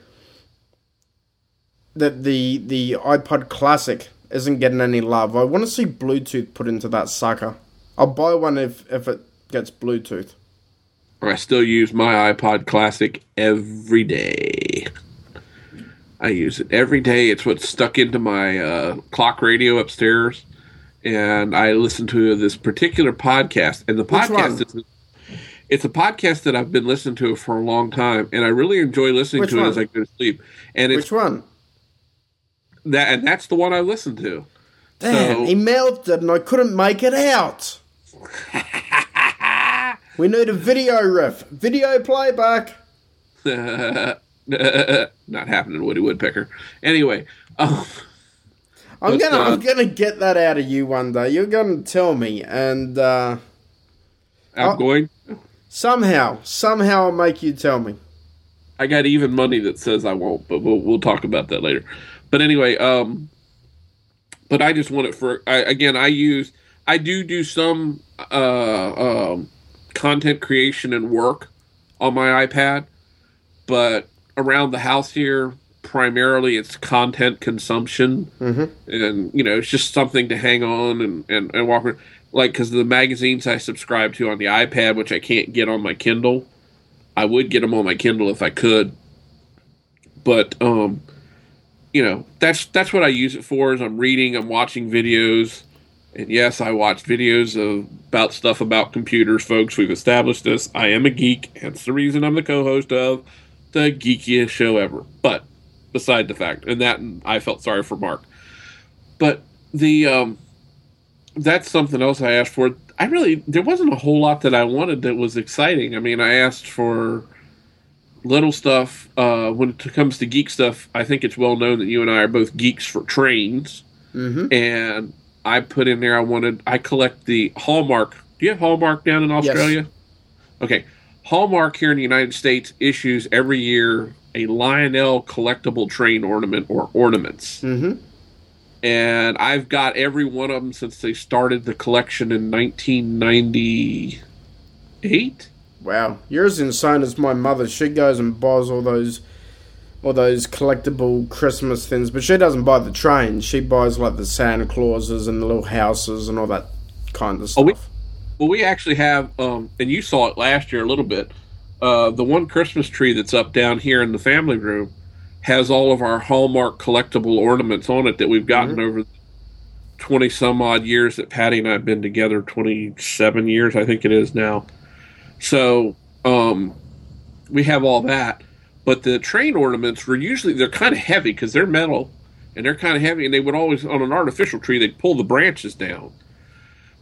the iPod Classic isn't getting any love. I want to see Bluetooth put into that sucker. I'll buy one if it gets Bluetooth. I still use my iPod Classic every day. I use it every day. It's what's stuck into my clock radio upstairs. And I listen to this particular podcast. And the podcast is it's a podcast that I've been listening to for a long time. And I really enjoy listening to it as I go to sleep. And it's, which one? And that's the one I listened to. Damn, so, he mailed it and I couldn't make it out. We need a video riff. Video playback. Not happening, Woody Woodpecker. Anyway. I'm gonna get that out of you one day. You're going to tell me. And I'm going? Somehow I'll make you tell me. I got even money that says I won't, but we'll talk about that later. But anyway, but I just want it for... I do some... content creation and work on my iPad, but around the house here, primarily it's content consumption. Mm-hmm. And, you know, it's just something to hang on and walk around. Like, because the magazines I subscribe to on the iPad, which I can't get on my Kindle, I would get them on my Kindle if I could. But, you know, that's what I use it for is I'm reading, I'm watching videos. And yes, I watch videos about stuff about computers, folks. We've established this. I am a geek. That's the reason I'm the co-host of the Geekiest Show Ever. But beside the fact. And that I felt sorry for Mark. But the that's something else I asked for. There wasn't a whole lot that I wanted that was exciting. I mean, I asked for little stuff. When it comes to geek stuff, I think it's well known that you and I are both geeks for trains. Mm-hmm. And I put in there I collect the Hallmark. Do you have Hallmark down in Australia? Yes. Okay. Hallmark here in the United States issues every year a Lionel collectible train ornament or ornaments. Mm-hmm. And I've got every one of them since they started the collection in 1998. Wow, you're as insane as my mother. She goes and buys all those collectible Christmas things, but she doesn't buy the trains. She buys like the Santa Clauses and the little houses and all that kind of stuff. We actually have, and you saw it last year a little bit. The one Christmas tree that's up down here in the family room has all of our Hallmark collectible ornaments on it that we've gotten mm-hmm. over 20-some-odd years that Patty and I have been together, 27 years, I think it is now. So we have all that. But the train ornaments were usually, they're kind of heavy because they're metal, and they're kind of heavy, and they would always, on an artificial tree, they'd pull the branches down.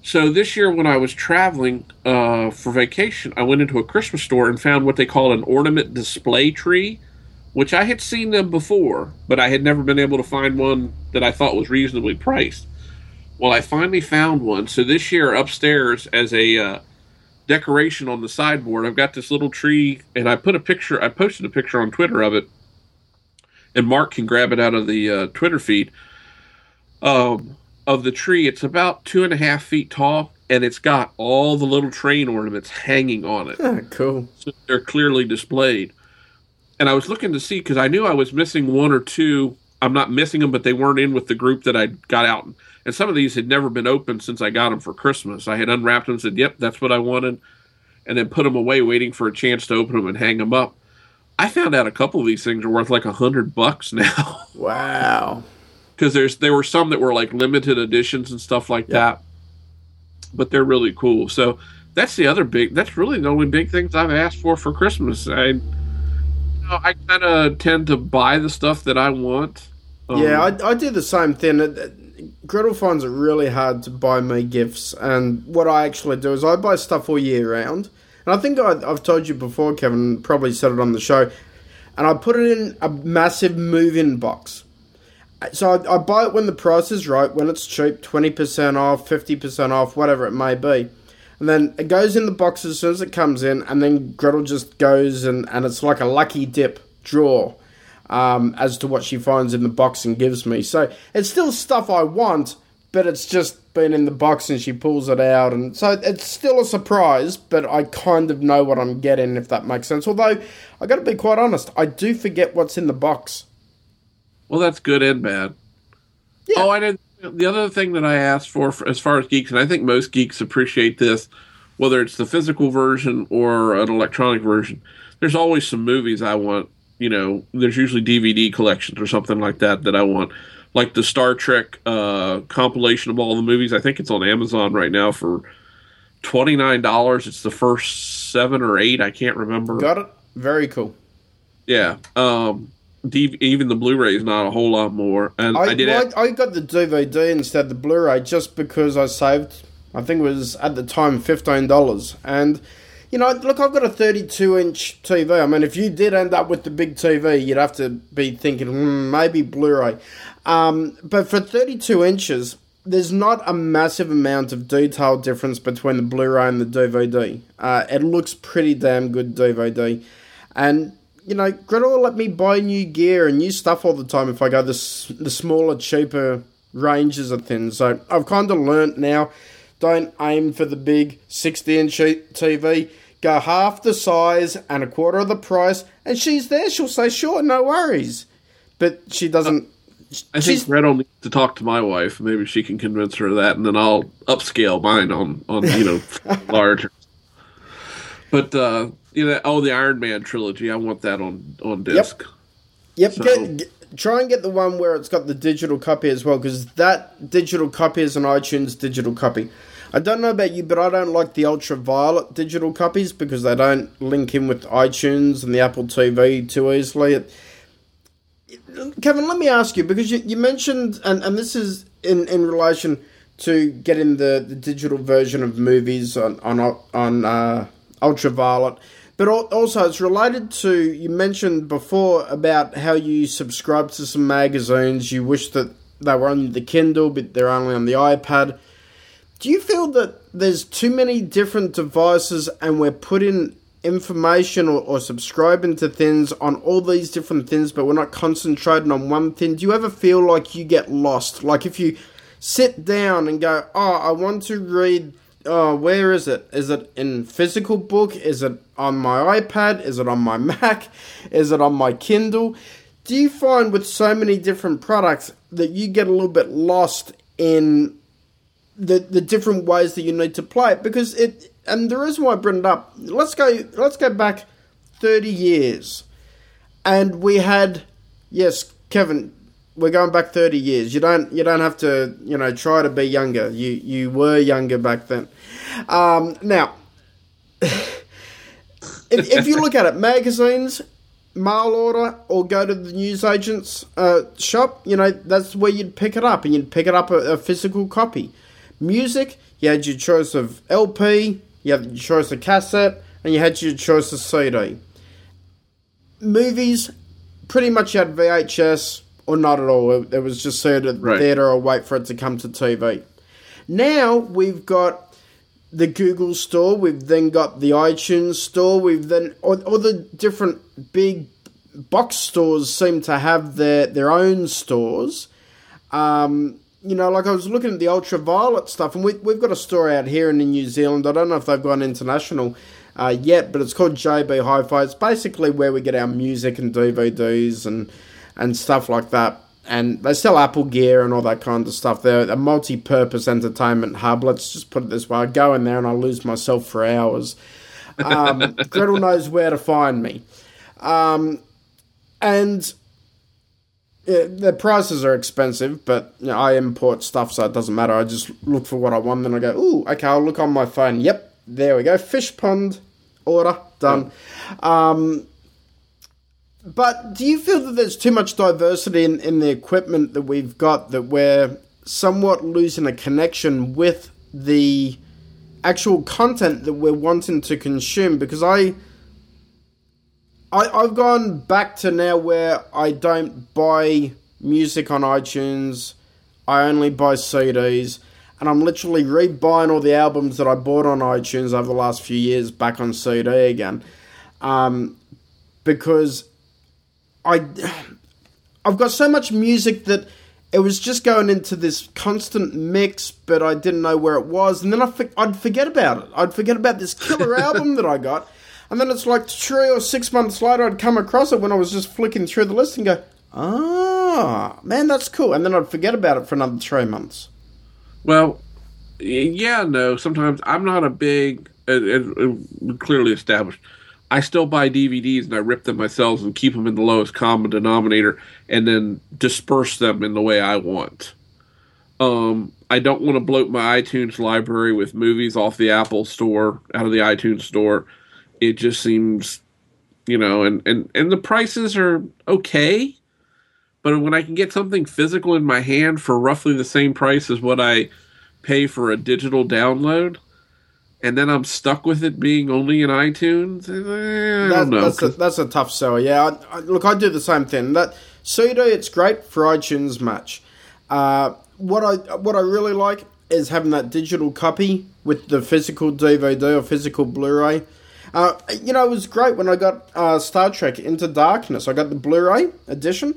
So this year when I was traveling for vacation, I went into a Christmas store and found what they call an ornament display tree, which I had seen them before, but I had never been able to find one that I thought was reasonably priced. Well, I finally found one. So this year upstairs as a decoration on the sideboard, I've got this little tree, and I posted a picture on Twitter of it, and Mark can grab it out of the Twitter feed. Of the tree, it's about 2.5 feet tall, and it's got all the little train ornaments hanging on it. Oh, cool. So they're clearly displayed. And I was looking to see, because I knew I was missing one or two. I'm not missing them, but they weren't in with the group that I got out. And some of these had never been opened since I got them for Christmas. I had unwrapped them and said, yep, that's what I wanted, and then put them away waiting for a chance to open them and hang them up. I found out a couple of these things are worth like $100 now. Wow. Because there were some that were like limited editions and stuff like that, but they're really cool. So that's that's really the only big things I've asked for Christmas. I kind of tend to buy the stuff that I want. I do the same thing. Gretel finds it really hard to buy me gifts, and what I actually do is I buy stuff all year round. And I think I've told you before, Kevin, probably said it on the show, and I put it in a massive move-in box. So I buy it when the price is right, when it's cheap, 20% off, 50% off, whatever it may be. And then it goes in the box as soon as it comes in, and then Gretel just goes, and it's like a lucky dip draw as to what she finds in the box and gives me. So it's still stuff I want, but it's just been in the box and she pulls it out. And so it's still a surprise, but I kind of know what I'm getting, if that makes sense. Although, I got to be quite honest, I do forget what's in the box. Well, that's good and bad. Yeah. Oh, the other thing that I asked for as far as geeks, and I think most geeks appreciate this, whether it's the physical version or an electronic version, there's always some movies I want. You know, there's usually DVD collections or something like that I want. Like the Star Trek compilation of all the movies. I think it's on Amazon right now for $29. It's the first 7 or 8. I can't remember. Got it. Very cool. Yeah. Even the Blu-ray is not a whole lot more. And I got the DVD instead of the Blu-ray just because I saved, I think it was at the time, $15. And, you know, look, I've got a 32-inch TV. I mean, if you did end up with the big TV, you'd have to be thinking, maybe Blu-ray. But for 32 inches, there's not a massive amount of detail difference between the Blu-ray and the DVD. It looks pretty damn good, DVD. And you know, Gretel will let me buy new gear and new stuff all the time if I go the smaller, cheaper ranges of things. So I've kind of learnt now, don't aim for the big 60-inch TV. Go half the size and a quarter of the price, and she's there. She'll say, sure, no worries. But she doesn't... I think Gretel needs to talk to my wife. Maybe she can convince her of that, and then I'll upscale mine on you know, larger. But... the Iron Man trilogy. I want that on disc. Yep. So. Try and get the one where it's got the digital copy as well, because that digital copy is an iTunes digital copy. I don't know about you, but I don't like the Ultraviolet digital copies because they don't link in with iTunes and the Apple TV too easily. It, Kevin, let me ask you, because you mentioned, and this is in relation to getting the digital version of movies on Ultraviolet, but also it's related to, you mentioned before about how you subscribe to some magazines, you wish that they were on the Kindle, but they're only on the iPad. Do you feel that there's too many different devices and we're putting information or subscribing to things on all these different things, but we're not concentrating on one thing? Do you ever feel like you get lost? Like if you sit down and go, oh, I want to read, oh, where is it? Is it in physical book? Is it on my iPad? Is it on my Mac? Is it on my Kindle? Do you find with so many different products that you get a little bit lost in the different ways that you need to play it? Because it, and the reason why I bring it up, let's go back 30 years, and we had, yes, Kevin, we're going back 30 years. You don't have to, you know, try to be younger. You were younger back then. Now, if you look at it, magazines, mail order, or go to the newsagent's shop, you know, that's where you'd pick it up, and you'd pick it up a physical copy. Music, you had your choice of LP, you had your choice of cassette, and you had your choice of CD. Movies, pretty much you had VHS, or not at all. It was just sort of theatre or wait for it to come to TV. Now we've got the Google store. We've then got the iTunes store. We've then... all the different big box stores seem to have their own stores. You know, like I was looking at the Ultraviolet stuff, and we've got a store out here in New Zealand. I don't know if they've gone international yet, but it's called JB Hi-Fi. It's basically where we get our music and DVDs and stuff like that. And they sell Apple gear and all that kind of stuff. They're a multi-purpose entertainment hub. Let's just put it this way. I go in there and I lose myself for hours. Gretel knows where to find me. And the prices are expensive, but you know, I import stuff, so it doesn't matter. I just look for what I want, then I go, ooh, okay, I'll look on my phone. Yep, there we go. Fish pond, order, done. But do you feel that there's too much diversity in the equipment that we've got, that we're somewhat losing a connection with the actual content that we're wanting to consume? Because I've gone back to now where I don't buy music on iTunes, I only buy CDs, and I'm literally rebuying all the albums that I bought on iTunes over the last few years back on CD again, because... I've got so much music that it was just going into this constant mix, but I didn't know where it was, and then I'd forget about it. I'd forget about this killer album that I got, and then it's like 3 or 6 months later I'd come across it when I was just flicking through the list and go, ah, man, that's cool, and then I'd forget about it for another 3 months. Well, yeah, no, sometimes I'm not a big, clearly established, I still buy DVDs and I rip them myself and keep them in the lowest common denominator and then disperse them in the way I want. I don't want to bloat my iTunes library with movies off the Apple store, out of the iTunes store. It just seems, you know, and the prices are okay, but when I can get something physical in my hand for roughly the same price as what I pay for a digital download, and then I'm stuck with it being only in iTunes. I don't know. That's a tough sell, yeah. Look, I do the same thing. That CD, it's great for iTunes Match. What I really like is having that digital copy with the physical DVD or physical Blu-ray. You know, it was great when I got Star Trek Into Darkness. I got the Blu-ray edition,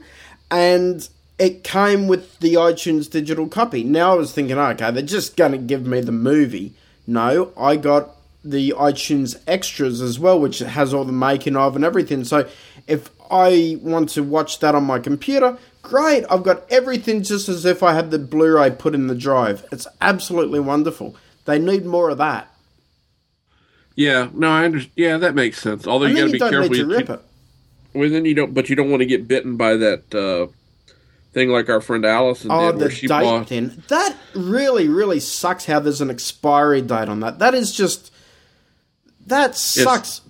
and it came with the iTunes digital copy. Now I was thinking, okay, they're just going to give me the movie. No, I got the iTunes Extras as well, which has all the making of and everything. So if I want to watch that on my computer, great. I've got everything just as if I had the Blu-ray put in the drive. It's absolutely wonderful. They need more of that. Yeah, no, I understand. Yeah, that makes sense. Although you got to be careful. Need to rip it. Well, then you don't. But you don't want to get bitten by that thing like our friend Allison did, where she bought... That really, really sucks how there's an expiry date on that. That is just... That sucks.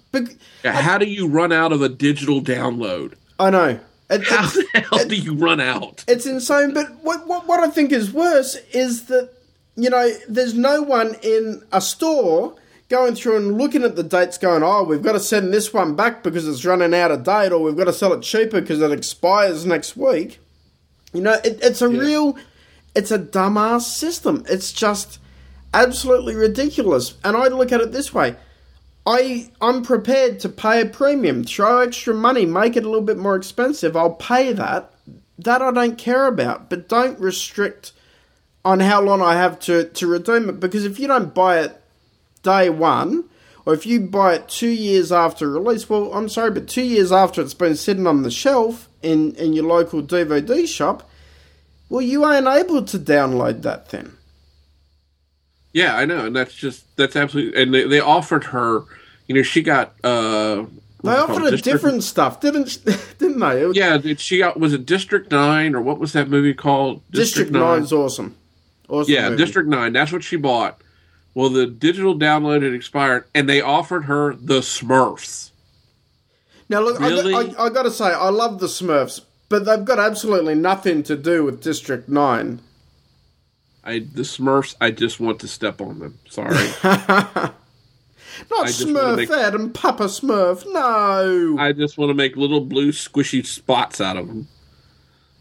How do you run out of a digital download? I know. How the hell do you run out? It's insane. But what I think is worse is that, you know, there's no one in a store going through and looking at the dates going, oh, we've got to send this one back because it's running out of date, or we've got to sell it cheaper because it expires next week. You know, it's a dumbass system. It's just absolutely ridiculous. And I look at it this way. I'm prepared to pay a premium, throw extra money, make it a little bit more expensive. I'll pay that. That I don't care about. But don't restrict on how long I have to redeem it. Because if you don't buy it day one, or if you buy it 2 years after release, well, I'm sorry, but 2 years after it's been sitting on the shelf in your local DVD shop, well, you aren't able to download that then. Yeah, I know, and that's absolutely. And they offered her, you know, she got. They offered her different stuff, didn't they? Yeah, she got, was it District 9 or what was that movie called? District 9's awesome. Awesome. Yeah, movie. District 9. That's what she bought. Well, the digital download had expired, and they offered her The Smurfs. Now, look, really? I got to say, I love The Smurfs, but they've got absolutely nothing to do with District 9. The Smurfs, I just want to step on them. Sorry. Not Smurfette and Papa Smurf, no. I just want to make little blue squishy spots out of them.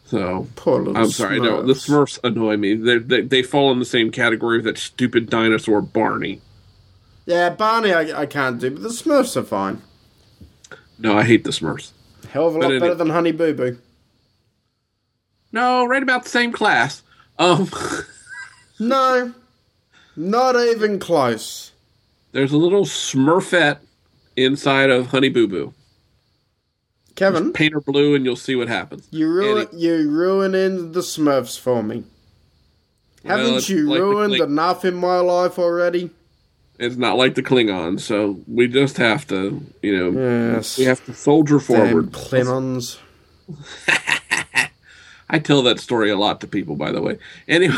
So, poor little Smurfs. I'm sorry, no, the Smurfs annoy me. They fall in the same category of that stupid dinosaur Barney. Yeah, Barney I can't do, but the Smurfs are fine. No, I hate the Smurfs. Hell of a lot better than Honey Boo Boo. No, right about the same class. No, not even close. There's a little Smurfette inside of Honey Boo Boo. Kevin, just paint her blue, and you'll see what happens. You ruining the Smurfs for me. Well, haven't you like ruined enough in my life already? It's not like the Klingons, so we just have to, you know, we have to soldier forward. Damn Klingons. I tell that story a lot to people, by the way. Anyway.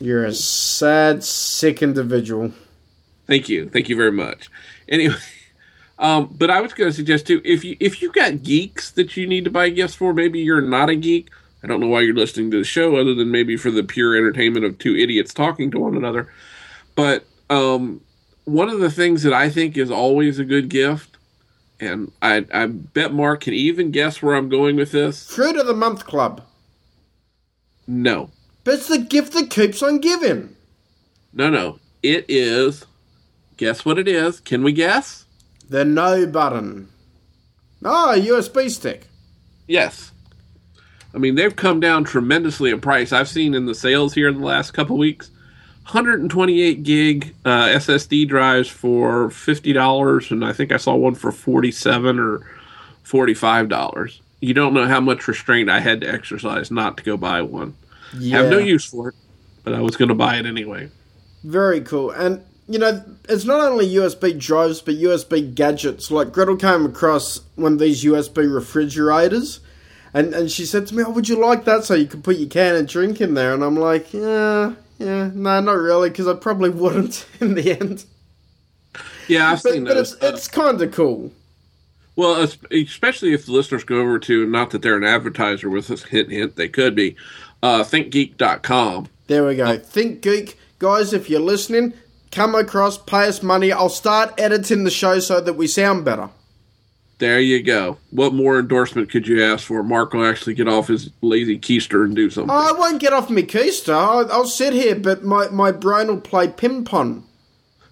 You're a sad, sick individual. Thank you. Thank you very much. Anyway, but I was going to suggest, too, if you've got geeks that you need to buy gifts for, maybe you're not a geek. I don't know why you're listening to the show other than maybe for the pure entertainment of two idiots talking to one another. But one of the things that I think is always a good gift, and I bet Mark can even guess where I'm going with this. Fruit of the Month Club. No. But it's the gift that keeps on giving. No. It is. Guess what it is. Can we guess? The no button. Oh, a USB stick. Yes. I mean, they've come down tremendously in price. I've seen in the sales here in the last couple of weeks, 128 gig SSD drives for $50, and I think I saw one for $47 or $45. You don't know how much restraint I had to exercise not to go buy one. Yeah. I have no use for it, but I was going to buy it anyway. Very cool. And, you know, it's not only USB drives, but USB gadgets. Like, Gretel came across one of these USB refrigerators, and she said to me, oh, would you like that so you could put your can of drink in there? And I'm like, yeah, no, not really, because I probably wouldn't in the end. Yeah, I've seen those. But it's kind of cool. Well, especially if the listeners go over to, not that they're an advertiser with us, hint, hint, they could be, thinkgeek.com. There we go. ThinkGeek. Guys, if you're listening, come across, pay us money. I'll start editing the show so that we sound better. There you go. What more endorsement could you ask for? Mark will actually get off his lazy keister and do something. I won't get off my keister. I'll sit here, but my brain will play ping pong.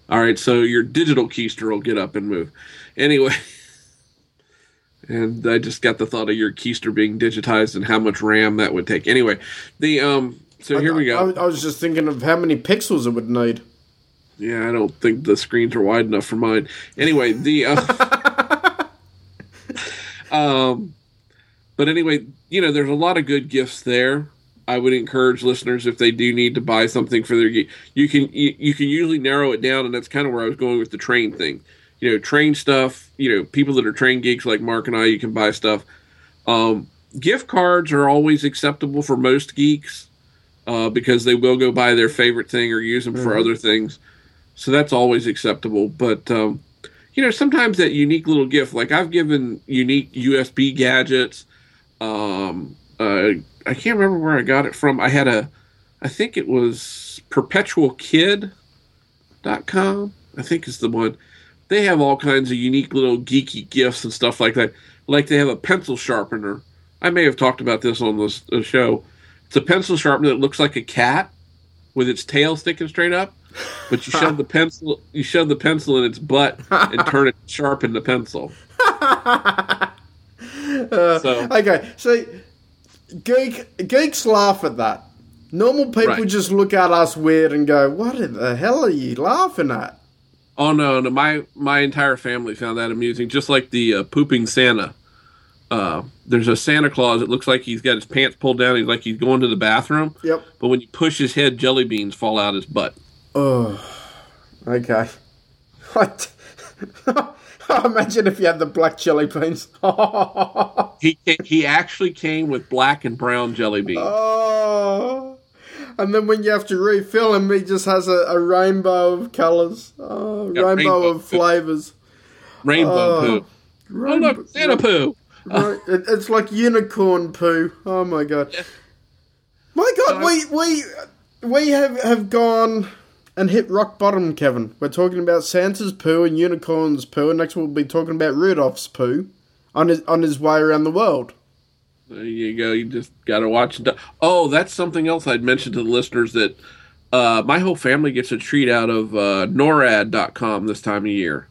All right, so your digital keister will get up and move. Anyway... And I just got the thought of your keister being digitized and how much RAM that would take. Anyway, so here we go. I was just thinking of how many pixels it would need. Yeah, I don't think the screens are wide enough for mine. Anyway, but anyway, you know, there's a lot of good gifts there. I would encourage listeners, if they do need to buy something for their geek, you can usually narrow it down, and that's kind of where I was going with the train thing. You know, train stuff, you know, people that are train geeks like Mark and I, you can buy stuff. Gift cards are always acceptable for most geeks because they will go buy their favorite thing or use them for other things. So that's always acceptable. But, you know, sometimes that unique little gift, like I've given unique USB gadgets. I can't remember where I got it from. I had a, I think it was perpetualkid.com, I think is the one. They have all kinds of unique little geeky gifts and stuff like that. Like they have a pencil sharpener. I may have talked about this on the show. It's a pencil sharpener that looks like a cat with its tail sticking straight up, but you shove the pencil. You shove the pencil in its butt and turn it to sharpen the pencil. Okay, so geeks laugh at that. Normal people just look at us weird and go, "What in the hell are you laughing at?" Oh no, no, my entire family found that amusing. Just like the pooping Santa. There's a Santa Claus that looks like he's got his pants pulled down. He's like he's going to the bathroom. Yep. But when you push his head, jelly beans fall out his butt. Oh, okay. What? Imagine if you had the black jelly beans. He actually came with black and brown jelly beans. Oh. And then when you have to refill him, he just has a rainbow of colors. Oh, rainbow of flavors. Rainbow poo. Oh, look, Santa poo. Right. It's like unicorn poo. Oh my god! Yeah. My god, we have gone and hit rock bottom, Kevin. We're talking about Santa's poo and unicorn's poo, and next we'll be talking about Rudolph's poo on his way around the world. There you go. You just gotta watch it. Oh, that's something else I'd mentioned to the listeners that my whole family gets a treat out of NORAD.com this time of year.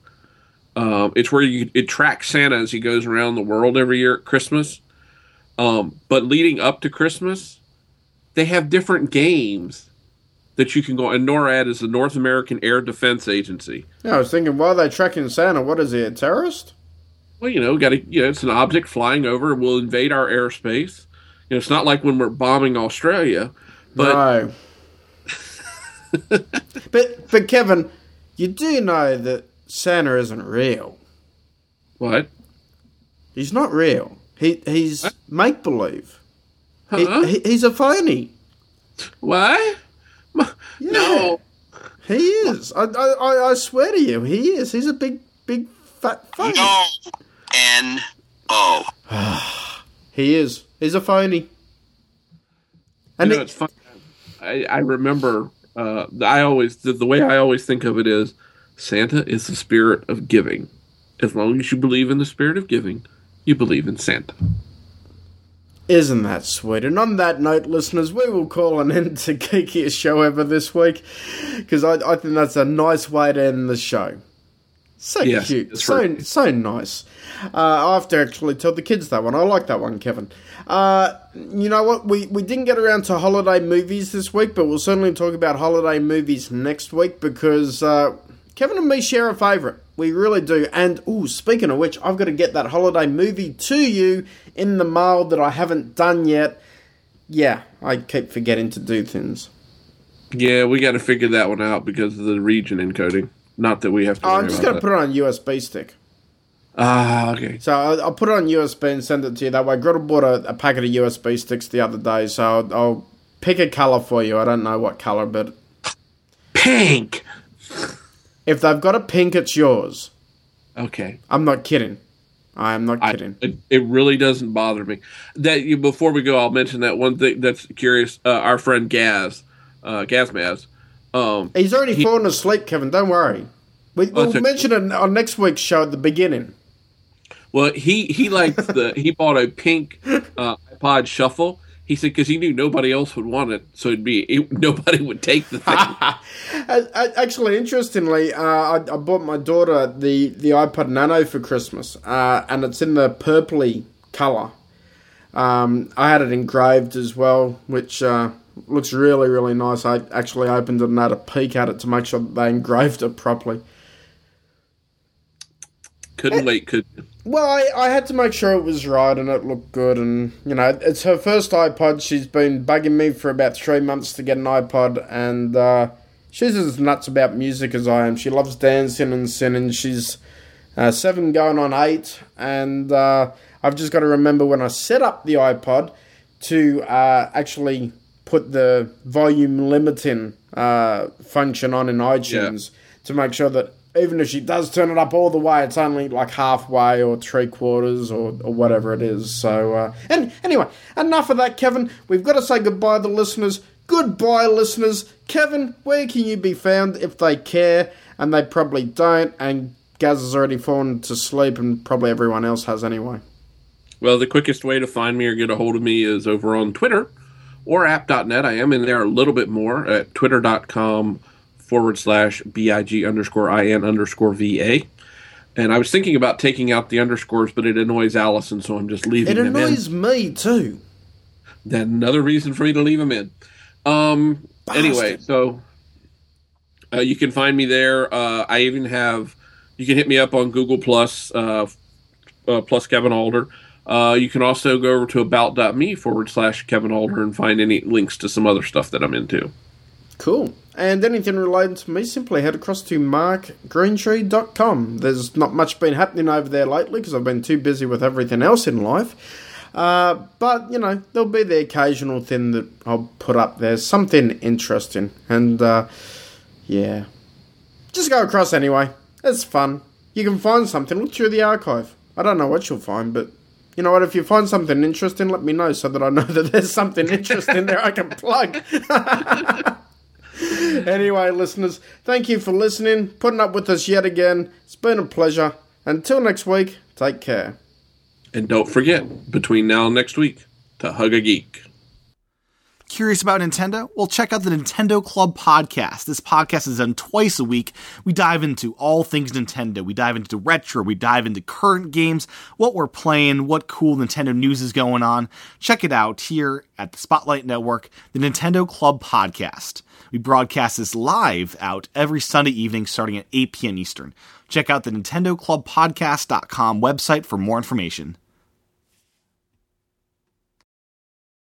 It's where it tracks Santa as he goes around the world every year at Christmas. But leading up to Christmas, they have different games that you can go. And NORAD is the North American Air Defense Agency. Yeah, I was thinking, why are they tracking Santa? What is he, a terrorist? Well, it's an object flying over. It will invade our airspace. It's not like when we're bombing Australia. But... No. but Kevin, you do know that Santa isn't real. What? He's not real. He's make believe. Huh? He's a phony. What? Yeah. No, he is. I swear to you, he is. He's a big fat phony. No. N-O. He is. He's a phony. And it's funny. I remember. The way I always think of it is, Santa is the spirit of giving. As long as you believe in the spirit of giving, you believe in Santa. Isn't that sweet? And on that note, listeners, we will call an end to Geekiest Show Ever this week, because I think that's a nice way to end the show. So yes, cute. So nice. I'll have to actually tell the kids that one. I like that one, Kevin. You know what? We didn't get around to holiday movies this week, but we'll certainly talk about holiday movies next week, because... Kevin and me share a favourite. We really do. And, speaking of which, I've got to get that holiday movie to you in the mail that I haven't done yet. Yeah, I keep forgetting to do things. Yeah, we got to figure that one out because of the region encoding. Not that we have to. I'm just going to put it on a USB stick. Ah, okay. So I'll put it on USB and send it to you that way. Gretel bought a packet of USB sticks the other day, so I'll pick a colour for you. I don't know what colour, but... Pink! If they've got a pink, it's yours. Okay. I'm not kidding. I am not kidding. It really doesn't bother me. Before we go, I'll mention that one thing that's curious. Our friend Gaz, Gazmaz. He's already fallen asleep, Kevin. Don't worry. We'll mention it on next week's show at the beginning. Well, he bought a pink iPod Shuffle. He said because he knew nobody else would want it, so nobody would take the thing. Actually, interestingly, I bought my daughter the iPod Nano for Christmas, and it's in the purpley colour. I had it engraved as well, which looks really, really nice. I actually opened it and had a peek at it to make sure that they engraved it properly. Couldn't wait. Well, I had to make sure it was right and it looked good, and, it's her first iPod. She's been bugging me for about 3 months to get an iPod, and she's as nuts about music as I am. She loves dancing and singing. She's 7 going on 8, and I've just got to remember when I set up the iPod to actually put the volume limiting function on in iTunes to make sure that even if she does turn it up all the way, it's only like halfway or three quarters or whatever it is. So, and anyway, enough of that, Kevin. We've got to say goodbye to the listeners. Goodbye, listeners. Kevin, where can you be found if they care? And they probably don't, and Gaz has already fallen to sleep, and probably everyone else has anyway. Well, the quickest way to find me or get a hold of me is over on Twitter or app.net. I am in there a little bit more at twitter.com/BIG_IN_VA. And I was thinking about taking out the underscores, but it annoys Allison, so I'm just leaving them in. It annoys me, too. That's another reason for me to leave them in. Anyway, so you can find me there. I even have... You can hit me up on Google+, plus Kevin Alder. You can also go over to about.me/Kevin Alder and find any links to some other stuff that I'm into. Cool. And anything related to me, simply head across to markgreentree.com. There's not much been happening over there lately because I've been too busy with everything else in life. But, you know, there'll be the occasional thing that I'll put up there. Something interesting. And, yeah. Just go across anyway. It's fun. You can find something. Look through the archive. I don't know what you'll find, but you know what? If you find something interesting, let me know so that I know that there's something interesting there I can plug. Anyway, listeners, thank you for listening, putting up with us yet again. It's been a pleasure. Until next week, take care. And don't forget, between now and next week, to hug a geek. Curious about Nintendo? Well, check out the Nintendo Club podcast. This podcast is done twice a week. We dive into all things Nintendo. We dive into retro. We dive into current games, what we're playing, what cool Nintendo news is going on. Check it out here at the Spotlight Network, the Nintendo Club podcast. We broadcast this live out every Sunday evening starting at 8 p.m. Eastern. Check out the NintendoClubPodcast.com website for more information.